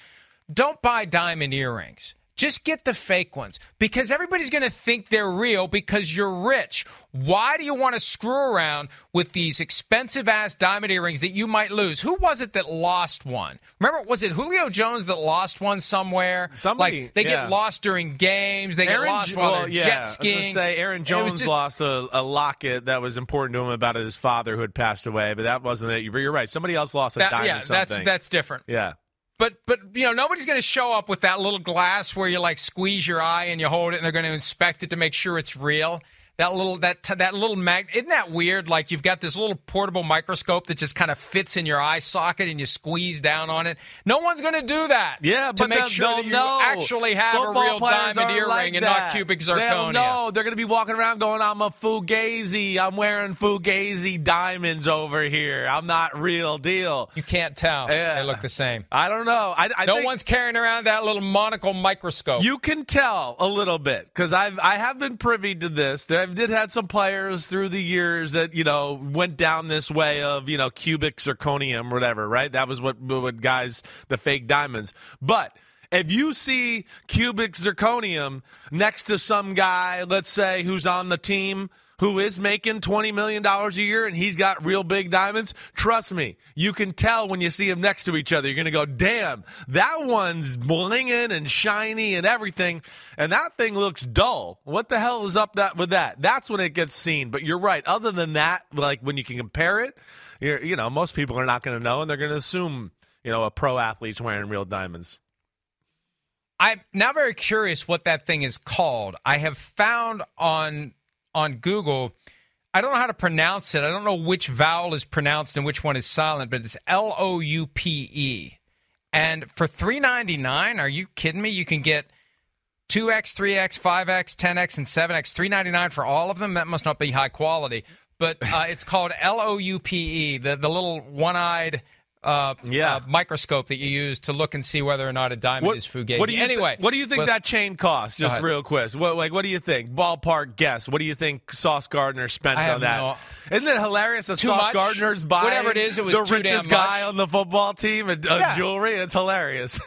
Don't buy diamond earrings. Just get the fake ones because everybody's going to think they're real because you're rich. Why do you want to screw around with these expensive-ass diamond earrings that you might lose? Who was it that lost one? Remember, was it Julio Jones that lost one somewhere? Somebody, like, they get lost during games. They get lost while they're jet skiing. I was going to say, Aaron Jones lost a locket that was important to him about his father who had passed away, but that wasn't it. You're right. Somebody else lost a diamond something. That's different. Yeah. But you know, nobody's going to show up with that little glass where you, like, squeeze your eye and you hold it and they're going to inspect it to make sure it's real. that little magnet. Isn't that weird? Like, you've got this little portable microscope that just kind of fits in your eye socket and you squeeze down on it. No one's going to do that. Yeah, but to make sure that you actually have football a real diamond earring like and not cubic zirconia. No, they're going to be walking around going, I'm a fugazi. I'm wearing fugazi diamonds over here. I'm not real deal. You can't tell. Yeah. They look the same. I don't know. I think one's carrying around that little monocle microscope. You can tell a little bit because I have been privy to this. I did have some players through the years that, you know, went down this way of, you know, cubic zirconium, whatever, right? That was what guys, the fake diamonds. But if you see cubic zirconium next to some guy, let's say, who's on the team who is making $20 million a year and he's got real big diamonds, trust me, you can tell when you see them next to each other. You're going to go, damn, that one's blinging and shiny and everything, and that thing looks dull. What the hell is up with that? That's when it gets seen. But you're right. Other than that, like when you can compare it, you know, most people are not going to know, and they're going to assume, you know, a pro athlete's wearing real diamonds. I'm now very curious what that thing is called. I have found on Google, I don't know how to pronounce it. I don't know which vowel is pronounced and which one is silent, but it's L-O-U-P-E. And for $3.99, are you kidding me? You can get 2X, 3X, 5X, 10X, and 7X, $3.99 for all of them. That must not be high quality. But it's called L-O-U-P-E, the little one-eyed microscope that you use to look and see whether or not a diamond is fugazi. What do you think that chain costs? Just real quick. What do you think? Ballpark guess. What do you think Sauce Gardner spent on that? No. Isn't it hilarious that Sauce Gardner's buying whatever it is, it was the richest guy on the football team and jewelry? It's hilarious.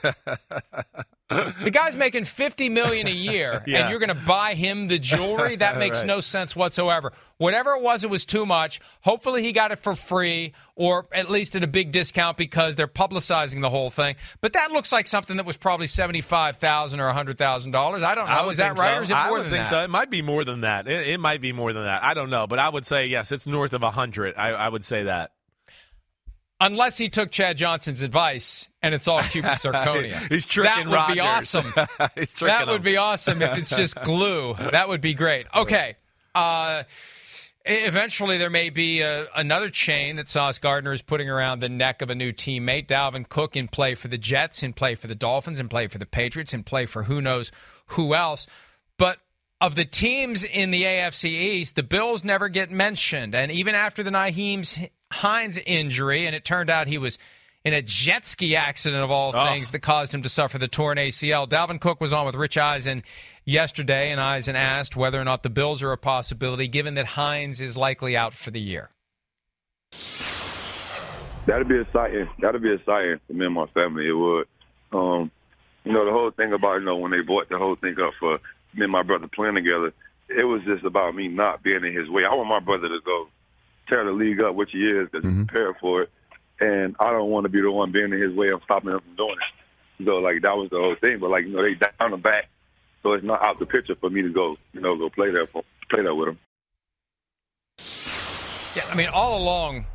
The guy's making $50 million a year, and you're going to buy him the jewelry? That makes no sense whatsoever. Whatever it was too much. Hopefully he got it for free or at least at a big discount because they're publicizing the whole thing. But that looks like something that was probably $75,000 or $100,000. I don't know. Is that right? Or is it more than that? I think so. It might be more than that. It might be more than that. I don't know. But I would say, yes, it's north of $100,000. I would say that. Unless he took Chad Johnson's advice and it's all cubic zirconia. He's tricking Rodgers. That would be awesome. That would be awesome if it's just glue. That would be great. Okay. Eventually there may be another chain that Sauce Gardner is putting around the neck of a new teammate. Dalvin Cook in play for the Jets, in play for the Dolphins, in play for the Patriots, in play for who knows who else. But of the teams in the AFC East, the Bills never get mentioned. And even after the Nyheim Hines injury, and it turned out he was in a jet ski accident of all things that caused him to suffer the torn ACL. Dalvin Cook was on with Rich Eisen yesterday, and Eisen asked whether or not the Bills are a possibility, given that Hines is likely out for the year. That'd be exciting. That'd be exciting for me and my family. It would. You know, the whole thing about, you know, when they brought the whole thing up for me and my brother playing together, it was just about me not being in his way. I want my brother to go tear the league up, which he is, because he's prepared for it. And I don't want to be the one being in his way of stopping him from doing it. So, like, that was the whole thing. But, like, you know, they down the back, so it's not out the picture for me to go, you know, go play there with him. Yeah, I mean, all along,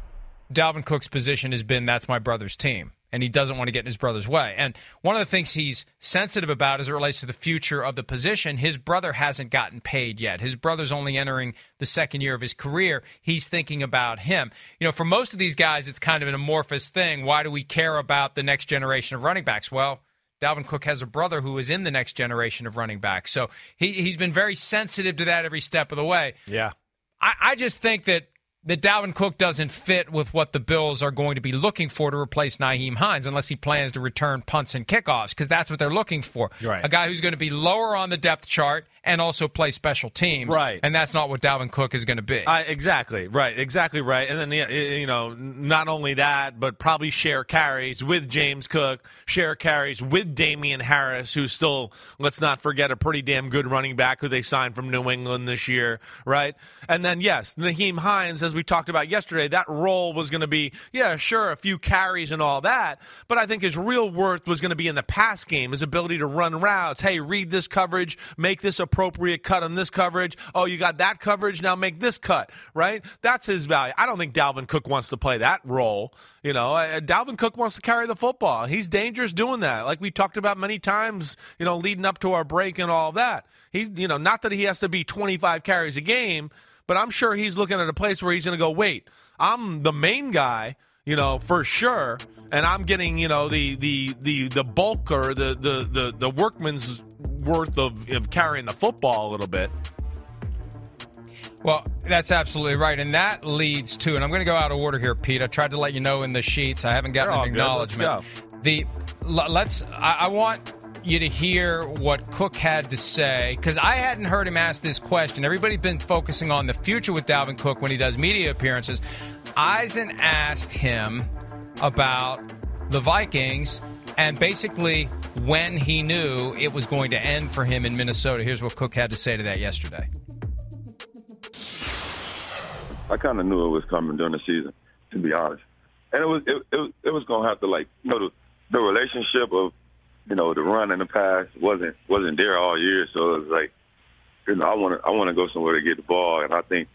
Dalvin Cook's position has been that's my brother's team, and he doesn't want to get in his brother's way. And one of the things he's sensitive about as it relates to the future of the position, his brother hasn't gotten paid yet. His brother's only entering the second year of his career. He's thinking about him. You know, for most of these guys, it's kind of an amorphous thing. Why do we care about the next generation of running backs? Well, Dalvin Cook has a brother who is in the next generation of running backs. So he's been very sensitive to that every step of the way. Yeah. I just think that Dalvin Cook doesn't fit with what the Bills are going to be looking for to replace Nyheim Hines unless he plans to return punts and kickoffs, because that's what they're looking for. Right. A guy who's going to be lower on the depth chart and also play special teams. Right. And that's not what Dalvin Cook is going to be. Exactly. Right. Exactly right. And then, you know, not only that, but probably share carries with James Cook, share carries with Damian Harris, who's still, let's not forget, a pretty damn good running back who they signed from New England this year. Right. And then, yes, Nyheim Hines, as we talked about yesterday, that role was going to be, yeah, sure, a few carries and all that. But I think his real worth was going to be in the pass game, his ability to run routes. Hey, read this coverage, make this a appropriate cut on this coverage. Oh, you got that coverage. Now make this cut, right? That's his value. I don't think Dalvin Cook wants to play that role. You know, Dalvin Cook wants to carry the football. He's dangerous doing that. Like we talked about many times, you know, leading up to our break and all of that. He, you know, not that he has to be 25 carries a game, but I'm sure he's looking at a place where he's going to go, wait, I'm the main guy, you know, for sure, and I'm getting, you know, the bulk or the workman's worth of carrying the football a little bit. Well, that's absolutely right, and that leads to, and I'm going to go out of order here, Pete. I tried to let you know in the sheets. I haven't gotten an acknowledgement. I want you to hear what Cook had to say, because I hadn't heard him ask this question. Everybody's been focusing on the future with Dalvin Cook when he does media appearances. Eisen asked him about the Vikings and basically when he knew it was going to end for him in Minnesota. Here's what Cook had to say to that yesterday. I kind of knew it was coming during the season, to be honest. And it was going to have to, like, you know, the relationship of, you know, the run and the pass wasn't there all year. So it was like, you know, I want to go somewhere to get the ball, and I think,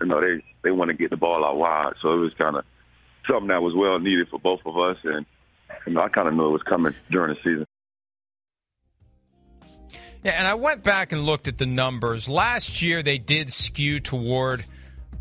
you know, they want to get the ball out wide. So it was kind of something that was well needed for both of us, and, you know, I kind of knew it was coming during the season. Yeah, and I went back and looked at the numbers. Last year they did skew toward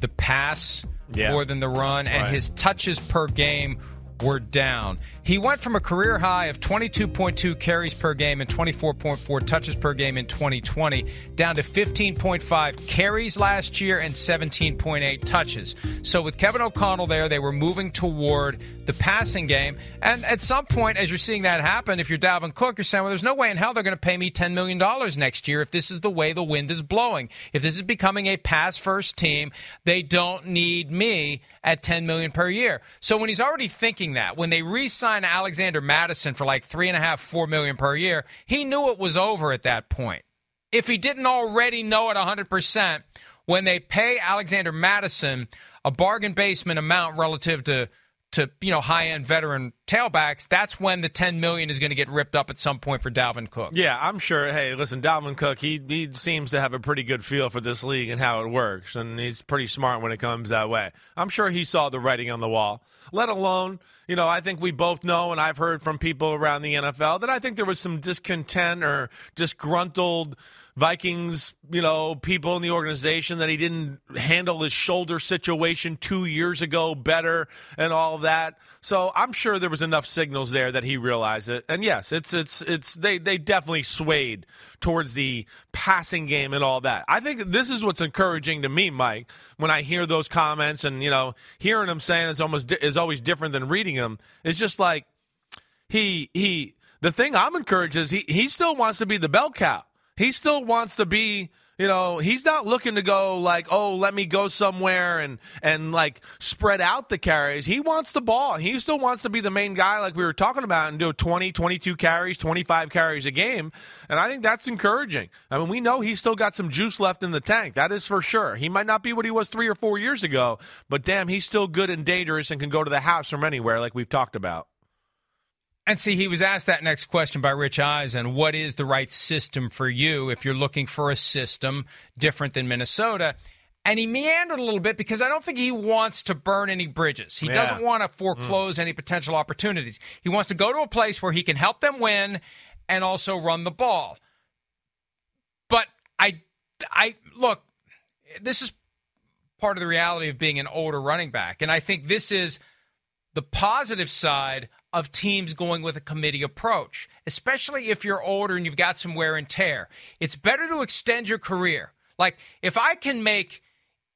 the pass more than the run, and his touches per game were down. He went from a career high of 22.2 carries per game and 24.4 touches per game in 2020 down to 15.5 carries last year and 17.8 touches. So with Kevin O'Connell there, they were moving toward the passing game. And at some point, as you're seeing that happen, if you're Dalvin Cook, you're saying, well, there's no way in hell they're going to pay me $10 million next year if this is the way the wind is blowing. If this is becoming a pass-first team, they don't need me at $10 million per year. So when he's already thinking that, when they re-sign Alexander Madison for like $3.5-4 million per year, he knew it was over at that point. If he didn't already know it 100%, when they pay Alexander Madison a bargain basement amount relative to you know, high-end veteran tailbacks, that's when the $10 million is going to get ripped up at some point for Dalvin Cook. Yeah, I'm sure. Hey, listen, Dalvin Cook, he seems to have a pretty good feel for this league and how it works, and he's pretty smart when it comes that way. I'm sure he saw the writing on the wall, let alone, you know, I think we both know, and I've heard from people around the NFL, that I think there was some discontent or disgruntled Vikings, you know, people in the organization that he didn't handle his shoulder situation 2 years ago better and all of that. So I'm sure there was enough signals there that he realized it. And yes, they definitely swayed towards the passing game and all that. I think this is what's encouraging to me, Mike, when I hear those comments, and, you know, hearing him saying is always different than reading them. It's just like the thing I'm encouraged is he still wants to be the bell cow. He still wants to be, you know, he's not looking to go like, oh, let me go somewhere and like spread out the carries. He wants the ball. He still wants to be the main guy like we were talking about and do 20, 22 carries, 25 carries a game. And I think that's encouraging. I mean, we know he's still got some juice left in the tank. That is for sure. He might not be what he was 3 or 4 years ago, but damn, he's still good and dangerous and can go to the house from anywhere like we've talked about. And see, he was asked that next question by Rich Eisen. What is the right system for you if you're looking for a system different than Minnesota? And he meandered a little bit because I don't think he wants to burn any bridges. He doesn't want to foreclose any potential opportunities. He wants to go to a place where he can help them win and also run the ball. But I look, this is part of the reality of being an older running back. And I think this is the positive side of teams going with a committee approach, especially if you're older and you've got some wear and tear. It's better to extend your career. Like, if I can make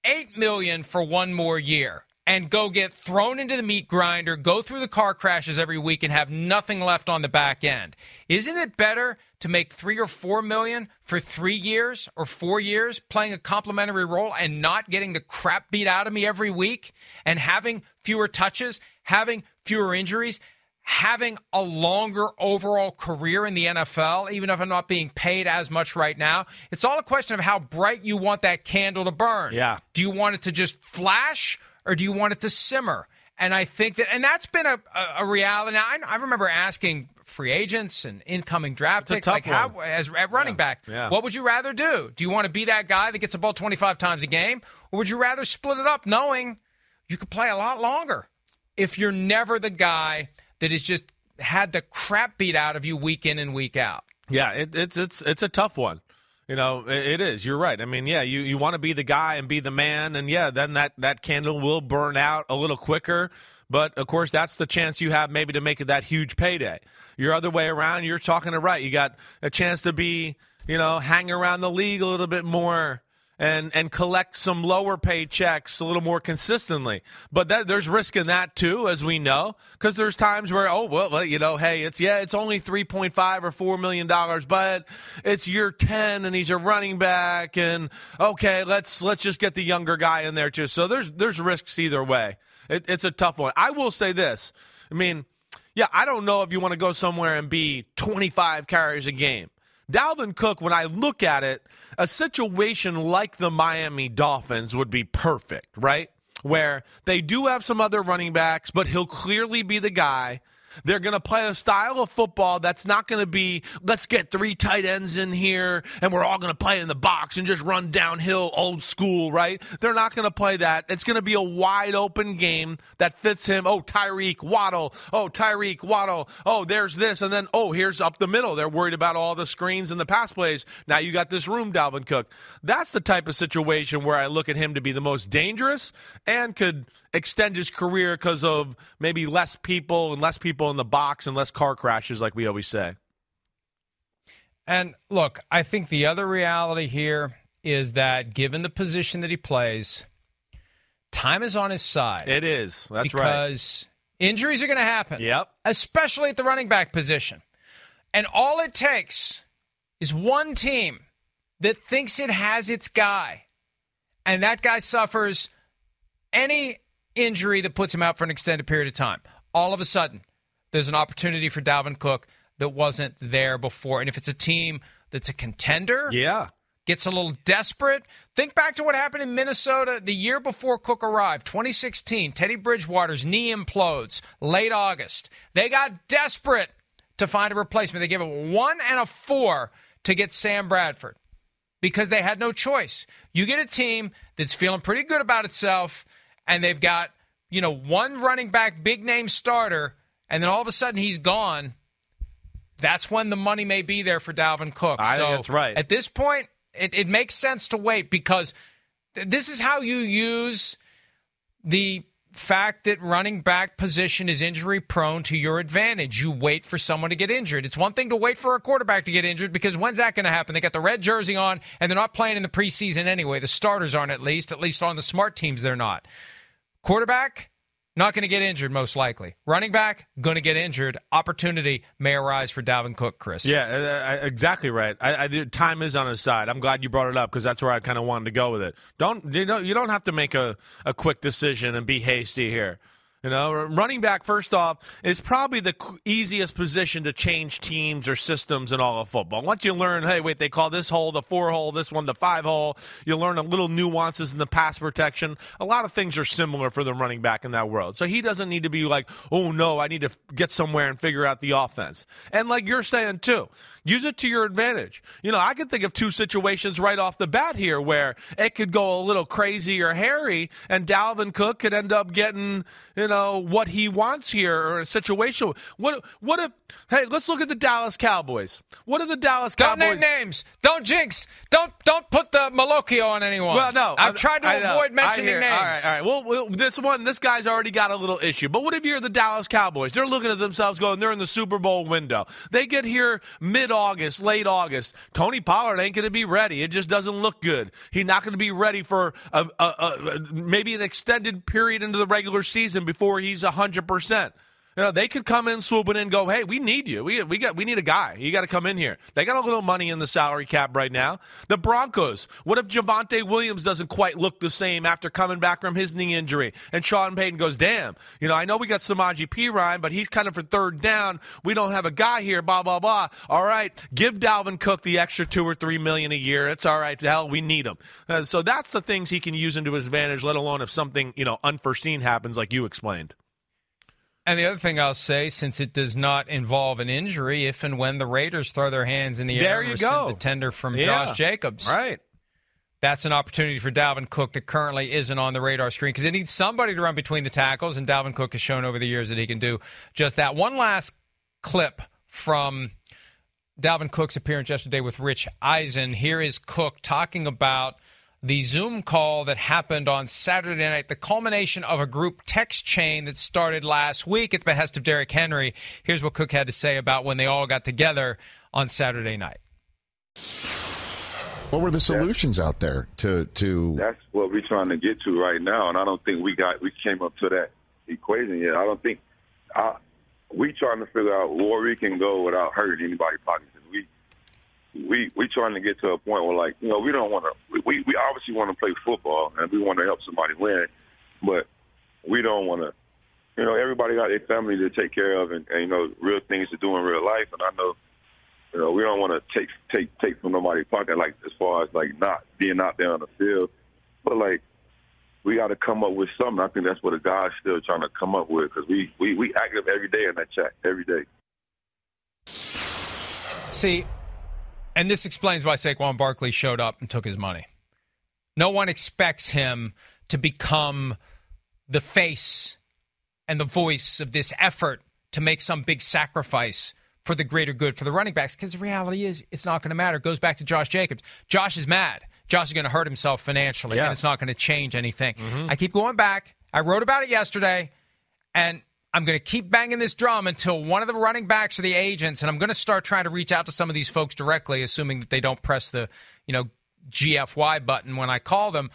$8 million for one more year and go get thrown into the meat grinder, go through the car crashes every week and have nothing left on the back end, isn't it better to make $3 or $4 million for 3 years or 4 years playing a complimentary role and not getting the crap beat out of me every week and having fewer touches, having fewer injuries, having a longer overall career in the NFL, even if I'm not being paid as much right now? It's all a question of how bright you want that candle to burn. Yeah. Do you want it to just flash or do you want it to simmer? And I think that, and that's been a reality. Now, I remember asking free agents and incoming draft picks. Like how, as at running back, what would you rather do? Do you want to be that guy that gets the ball 25 times a game, or would you rather split it up knowing you could play a lot longer if you're never the guy that is just had the crap beat out of you week in and week out? Yeah, it's a tough one. You know, it is. You're right. I mean, yeah, you want to be the guy and be the man, and yeah, then that candle will burn out a little quicker. But, of course, that's the chance you have maybe to make it that huge payday. Your other way around, you're talking to right. You got a chance to be, you know, hang around the league a little bit more and collect some lower paychecks a little more consistently. But there's risk in that, too, as we know, because there's times where, it's only $3.5 or $4 million, but it's year 10 and he's a running back, and, okay, let's just get the younger guy in there, too. So there's risks either way. It's a tough one. I will say this. I mean, yeah, I don't know if you want to go somewhere and be 25 carries a game. Dalvin Cook, when I look at it, a situation like the Miami Dolphins would be perfect, right? Where they do have some other running backs, but he'll clearly be the guy. They're going to play a style of football that's not going to be, let's get three tight ends in here, and we're all going to play in the box and just run downhill old school, right? They're not going to play that. It's going to be a wide-open game that fits him. Oh, Tyreek Waddle. Oh, there's this. And then, here's up the middle. They're worried about all the screens and the pass plays. Now you got this room, Dalvin Cook. That's the type of situation where I look at him to be the most dangerous and could extend his career because of maybe less people and less people in the box and less car crashes, like we always say. And look, I think the other reality here is that given the position that he plays, time is on his side. It is. That's because right. Because injuries are going to happen. Yep. Especially at the running back position. And all it takes is one team that thinks it has its guy, and that guy suffers any injury that puts him out for an extended period of time. All of a sudden, there's an opportunity for Dalvin Cook that wasn't there before. And if it's a team that's a contender, gets a little desperate, think back to what happened in Minnesota the year before Cook arrived, 2016. Teddy Bridgewater's knee implodes late August. They got desperate to find a replacement. They gave it 1 and a 4 to get Sam Bradford because they had no choice. You get a team that's feeling pretty good about itself, and they've got, you know, one running back, big-name starter, and then all of a sudden he's gone. That's when the money may be there for Dalvin Cook. I think that's right. At this point, it makes sense to wait because this is how you use the fact that running back position is injury-prone to your advantage. You wait for someone to get injured. It's one thing to wait for a quarterback to get injured because when's that going to happen? They got the red jersey on, and they're not playing in the preseason anyway. The starters aren't, at least on the smart teams they're not. Quarterback, not going to get injured, most likely. Running back, going to get injured. Opportunity may arise for Dalvin Cook, Chris. Yeah, exactly right. Time is on his side. I'm glad you brought it up because that's where I kind of wanted to go with it. You don't have to make a quick decision and be hasty here. You know, running back, first off, is probably the easiest position to change teams or systems in all of football. Once you learn, hey, wait, they call this hole the 4-hole, this one the 5-hole, you learn a little nuances in the pass protection. A lot of things are similar for the running back in that world. So he doesn't need to be like, oh, no, I need to get somewhere and figure out the offense. And like you're saying, too, use it to your advantage. You know, I can think of two situations right off the bat here where it could go a little crazy or hairy, and Dalvin Cook could end up getting, what he wants here, or a situation. What if, hey, let's look at the Dallas Cowboys. What are the Dallas Cowboys? Don't name names. Don't jinx. Don't put the Malocchio on anyone. Well, no. I've tried to avoid mentioning names. All right. Well, this guy's already got a little issue. But what if you're the Dallas Cowboys? They're looking at themselves going, they're in the Super Bowl window. They get here mid-August, late August. Tony Pollard ain't going to be ready. It just doesn't look good. He's not going to be ready for maybe an extended period into the regular season before he's 100%. You know, they could come in swooping in and go, hey, we need you. We need a guy. You got to come in here. They got a little money in the salary cap right now. The Broncos, what if Javonte Williams doesn't quite look the same after coming back from his knee injury? And Sean Payton goes, damn, I know we got Samaje Perine, but he's kind of for third down. We don't have a guy here, blah, blah, blah. All right, give Dalvin Cook the extra $2 or $3 million a year. It's all right. Hell, we need him. So that's the things he can use into his advantage, let alone if something, unforeseen happens like you explained. And the other thing I'll say, since it does not involve an injury, if and when the Raiders throw their hands in the air and send the tender from Josh Jacobs. Right. That's an opportunity for Dalvin Cook that currently isn't on the radar screen because it needs somebody to run between the tackles, and Dalvin Cook has shown over the years that he can do just that. One last clip from Dalvin Cook's appearance yesterday with Rich Eisen. Here is Cook talking about the Zoom call that happened on Saturday night, the culmination of a group text chain that started last week at the behest of Derrick Henry. Here's what Cook had to say about when they all got together on Saturday night. What were the solutions out there to? That's what we're trying to get to right now, and I don't think we came up to that equation yet. I don't think we trying to figure out where we can go without hurting anybody's pockets. We trying to get to a point where, like, you know, we don't want to. We obviously want to play football and we want to help somebody win, but we don't want to. You know, everybody got their family to take care of, and you know, real things to do in real life. And I know, you know, we don't want to take from nobody's pocket, like as far as like not being out there on the field, but like we got to come up with something. I think that's what the guys still trying to come up with because we active every day in that chat every day. See. And this explains why Saquon Barkley showed up and took his money. No one expects him to become the face and the voice of this effort to make some big sacrifice for the greater good for the running backs, because the reality is it's not going to matter. It goes back to Josh Jacobs. Josh is mad. Josh is going to hurt himself financially, and it's not going to change anything. Mm-hmm. I keep going back. I wrote about it yesterday, and I'm going to keep banging this drum until one of the running backs or the agents, and I'm going to start trying to reach out to some of these folks directly, assuming that they don't press the, you know, GFY button when I call them.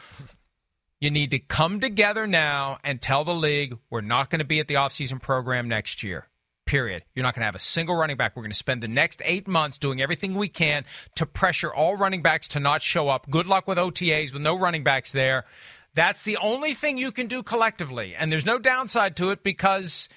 You need to come together now and tell the league we're not going to be at the offseason program next year, period. You're not going to have a single running back. We're going to spend the next 8 months doing everything we can to pressure all running backs to not show up. Good luck with OTAs with no running backs there. That's the only thing you can do collectively, and there's no downside to it because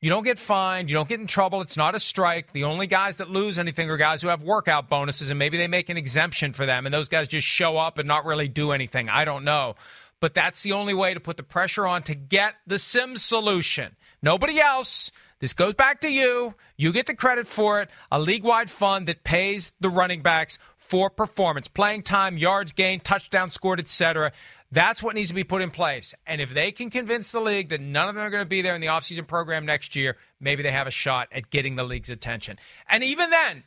you don't get fined, you don't get in trouble, it's not a strike. The only guys that lose anything are guys who have workout bonuses, and maybe they make an exemption for them, and those guys just show up and not really do anything. I don't know. But that's the only way to put the pressure on to get the Sims solution. Nobody else. This goes back to you. You get the credit for it. A league-wide fund that pays the running backs for performance, playing time, yards gained, touchdowns scored, etc. That's what needs to be put in place. And if they can convince the league that none of them are going to be there in the offseason program next year, maybe they have a shot at getting the league's attention. And even then,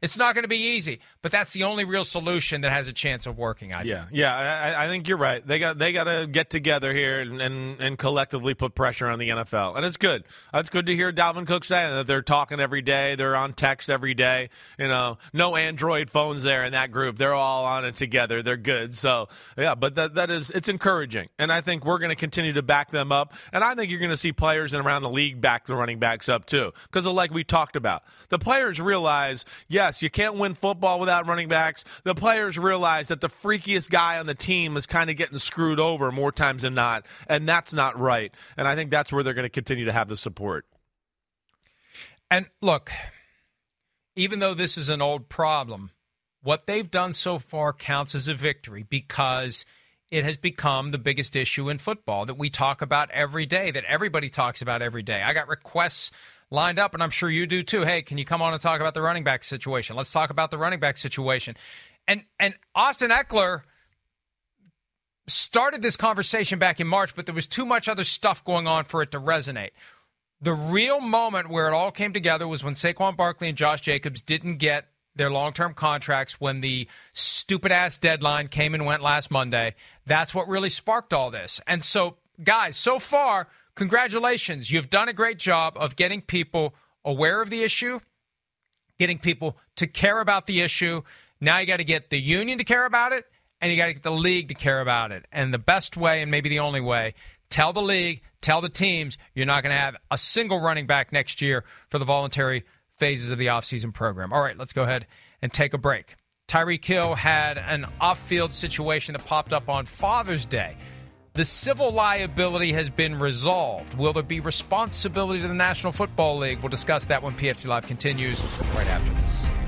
it's not going to be easy. But that's the only real solution that has a chance of working, I think. Yeah, I think you're right. They got to get together here and collectively put pressure on the NFL. And it's good. It's good to hear Dalvin Cook saying that they're talking every day. They're on text every day. You know, no Android phones there in that group. They're all on it together. They're good. So, yeah, but it's encouraging, and I think we're going to continue to back them up, and I think you're going to see players and around the league back the running backs up too, because like we talked about, the players realize, yes, you can't win football without running backs. The players realize that the freakiest guy on the team is kind of getting screwed over more times than not, and that's not right, and I think that's where they're going to continue to have the support. And look, even though this is an old problem, what they've done so far counts as a victory because it has become the biggest issue in football that we talk about every day, that everybody talks about every day. I got requests lined up, and I'm sure you do too. Hey, can you come on and talk about the running back situation? Let's talk about the running back situation. And Austin Eckler started this conversation back in March, but there was too much other stuff going on for it to resonate. The real moment where it all came together was when Saquon Barkley and Josh Jacobs didn't get their long-term contracts when the stupid-ass deadline came and went last Monday. That's what really sparked all this. And so, guys, so far, congratulations. You've done a great job of getting people aware of the issue, getting people to care about the issue. Now you got to get the union to care about it, and you got to get the league to care about it. And the best way, and maybe the only way, tell the league, tell the teams, you're not going to have a single running back next year for the voluntary phases of the offseason program. All right, let's go ahead and take a break. Tyreek Hill had an off-field situation that popped up on Father's Day. The civil liability has been resolved. Will there be responsibility to the National Football League? We'll discuss that when PFT Live continues right after this.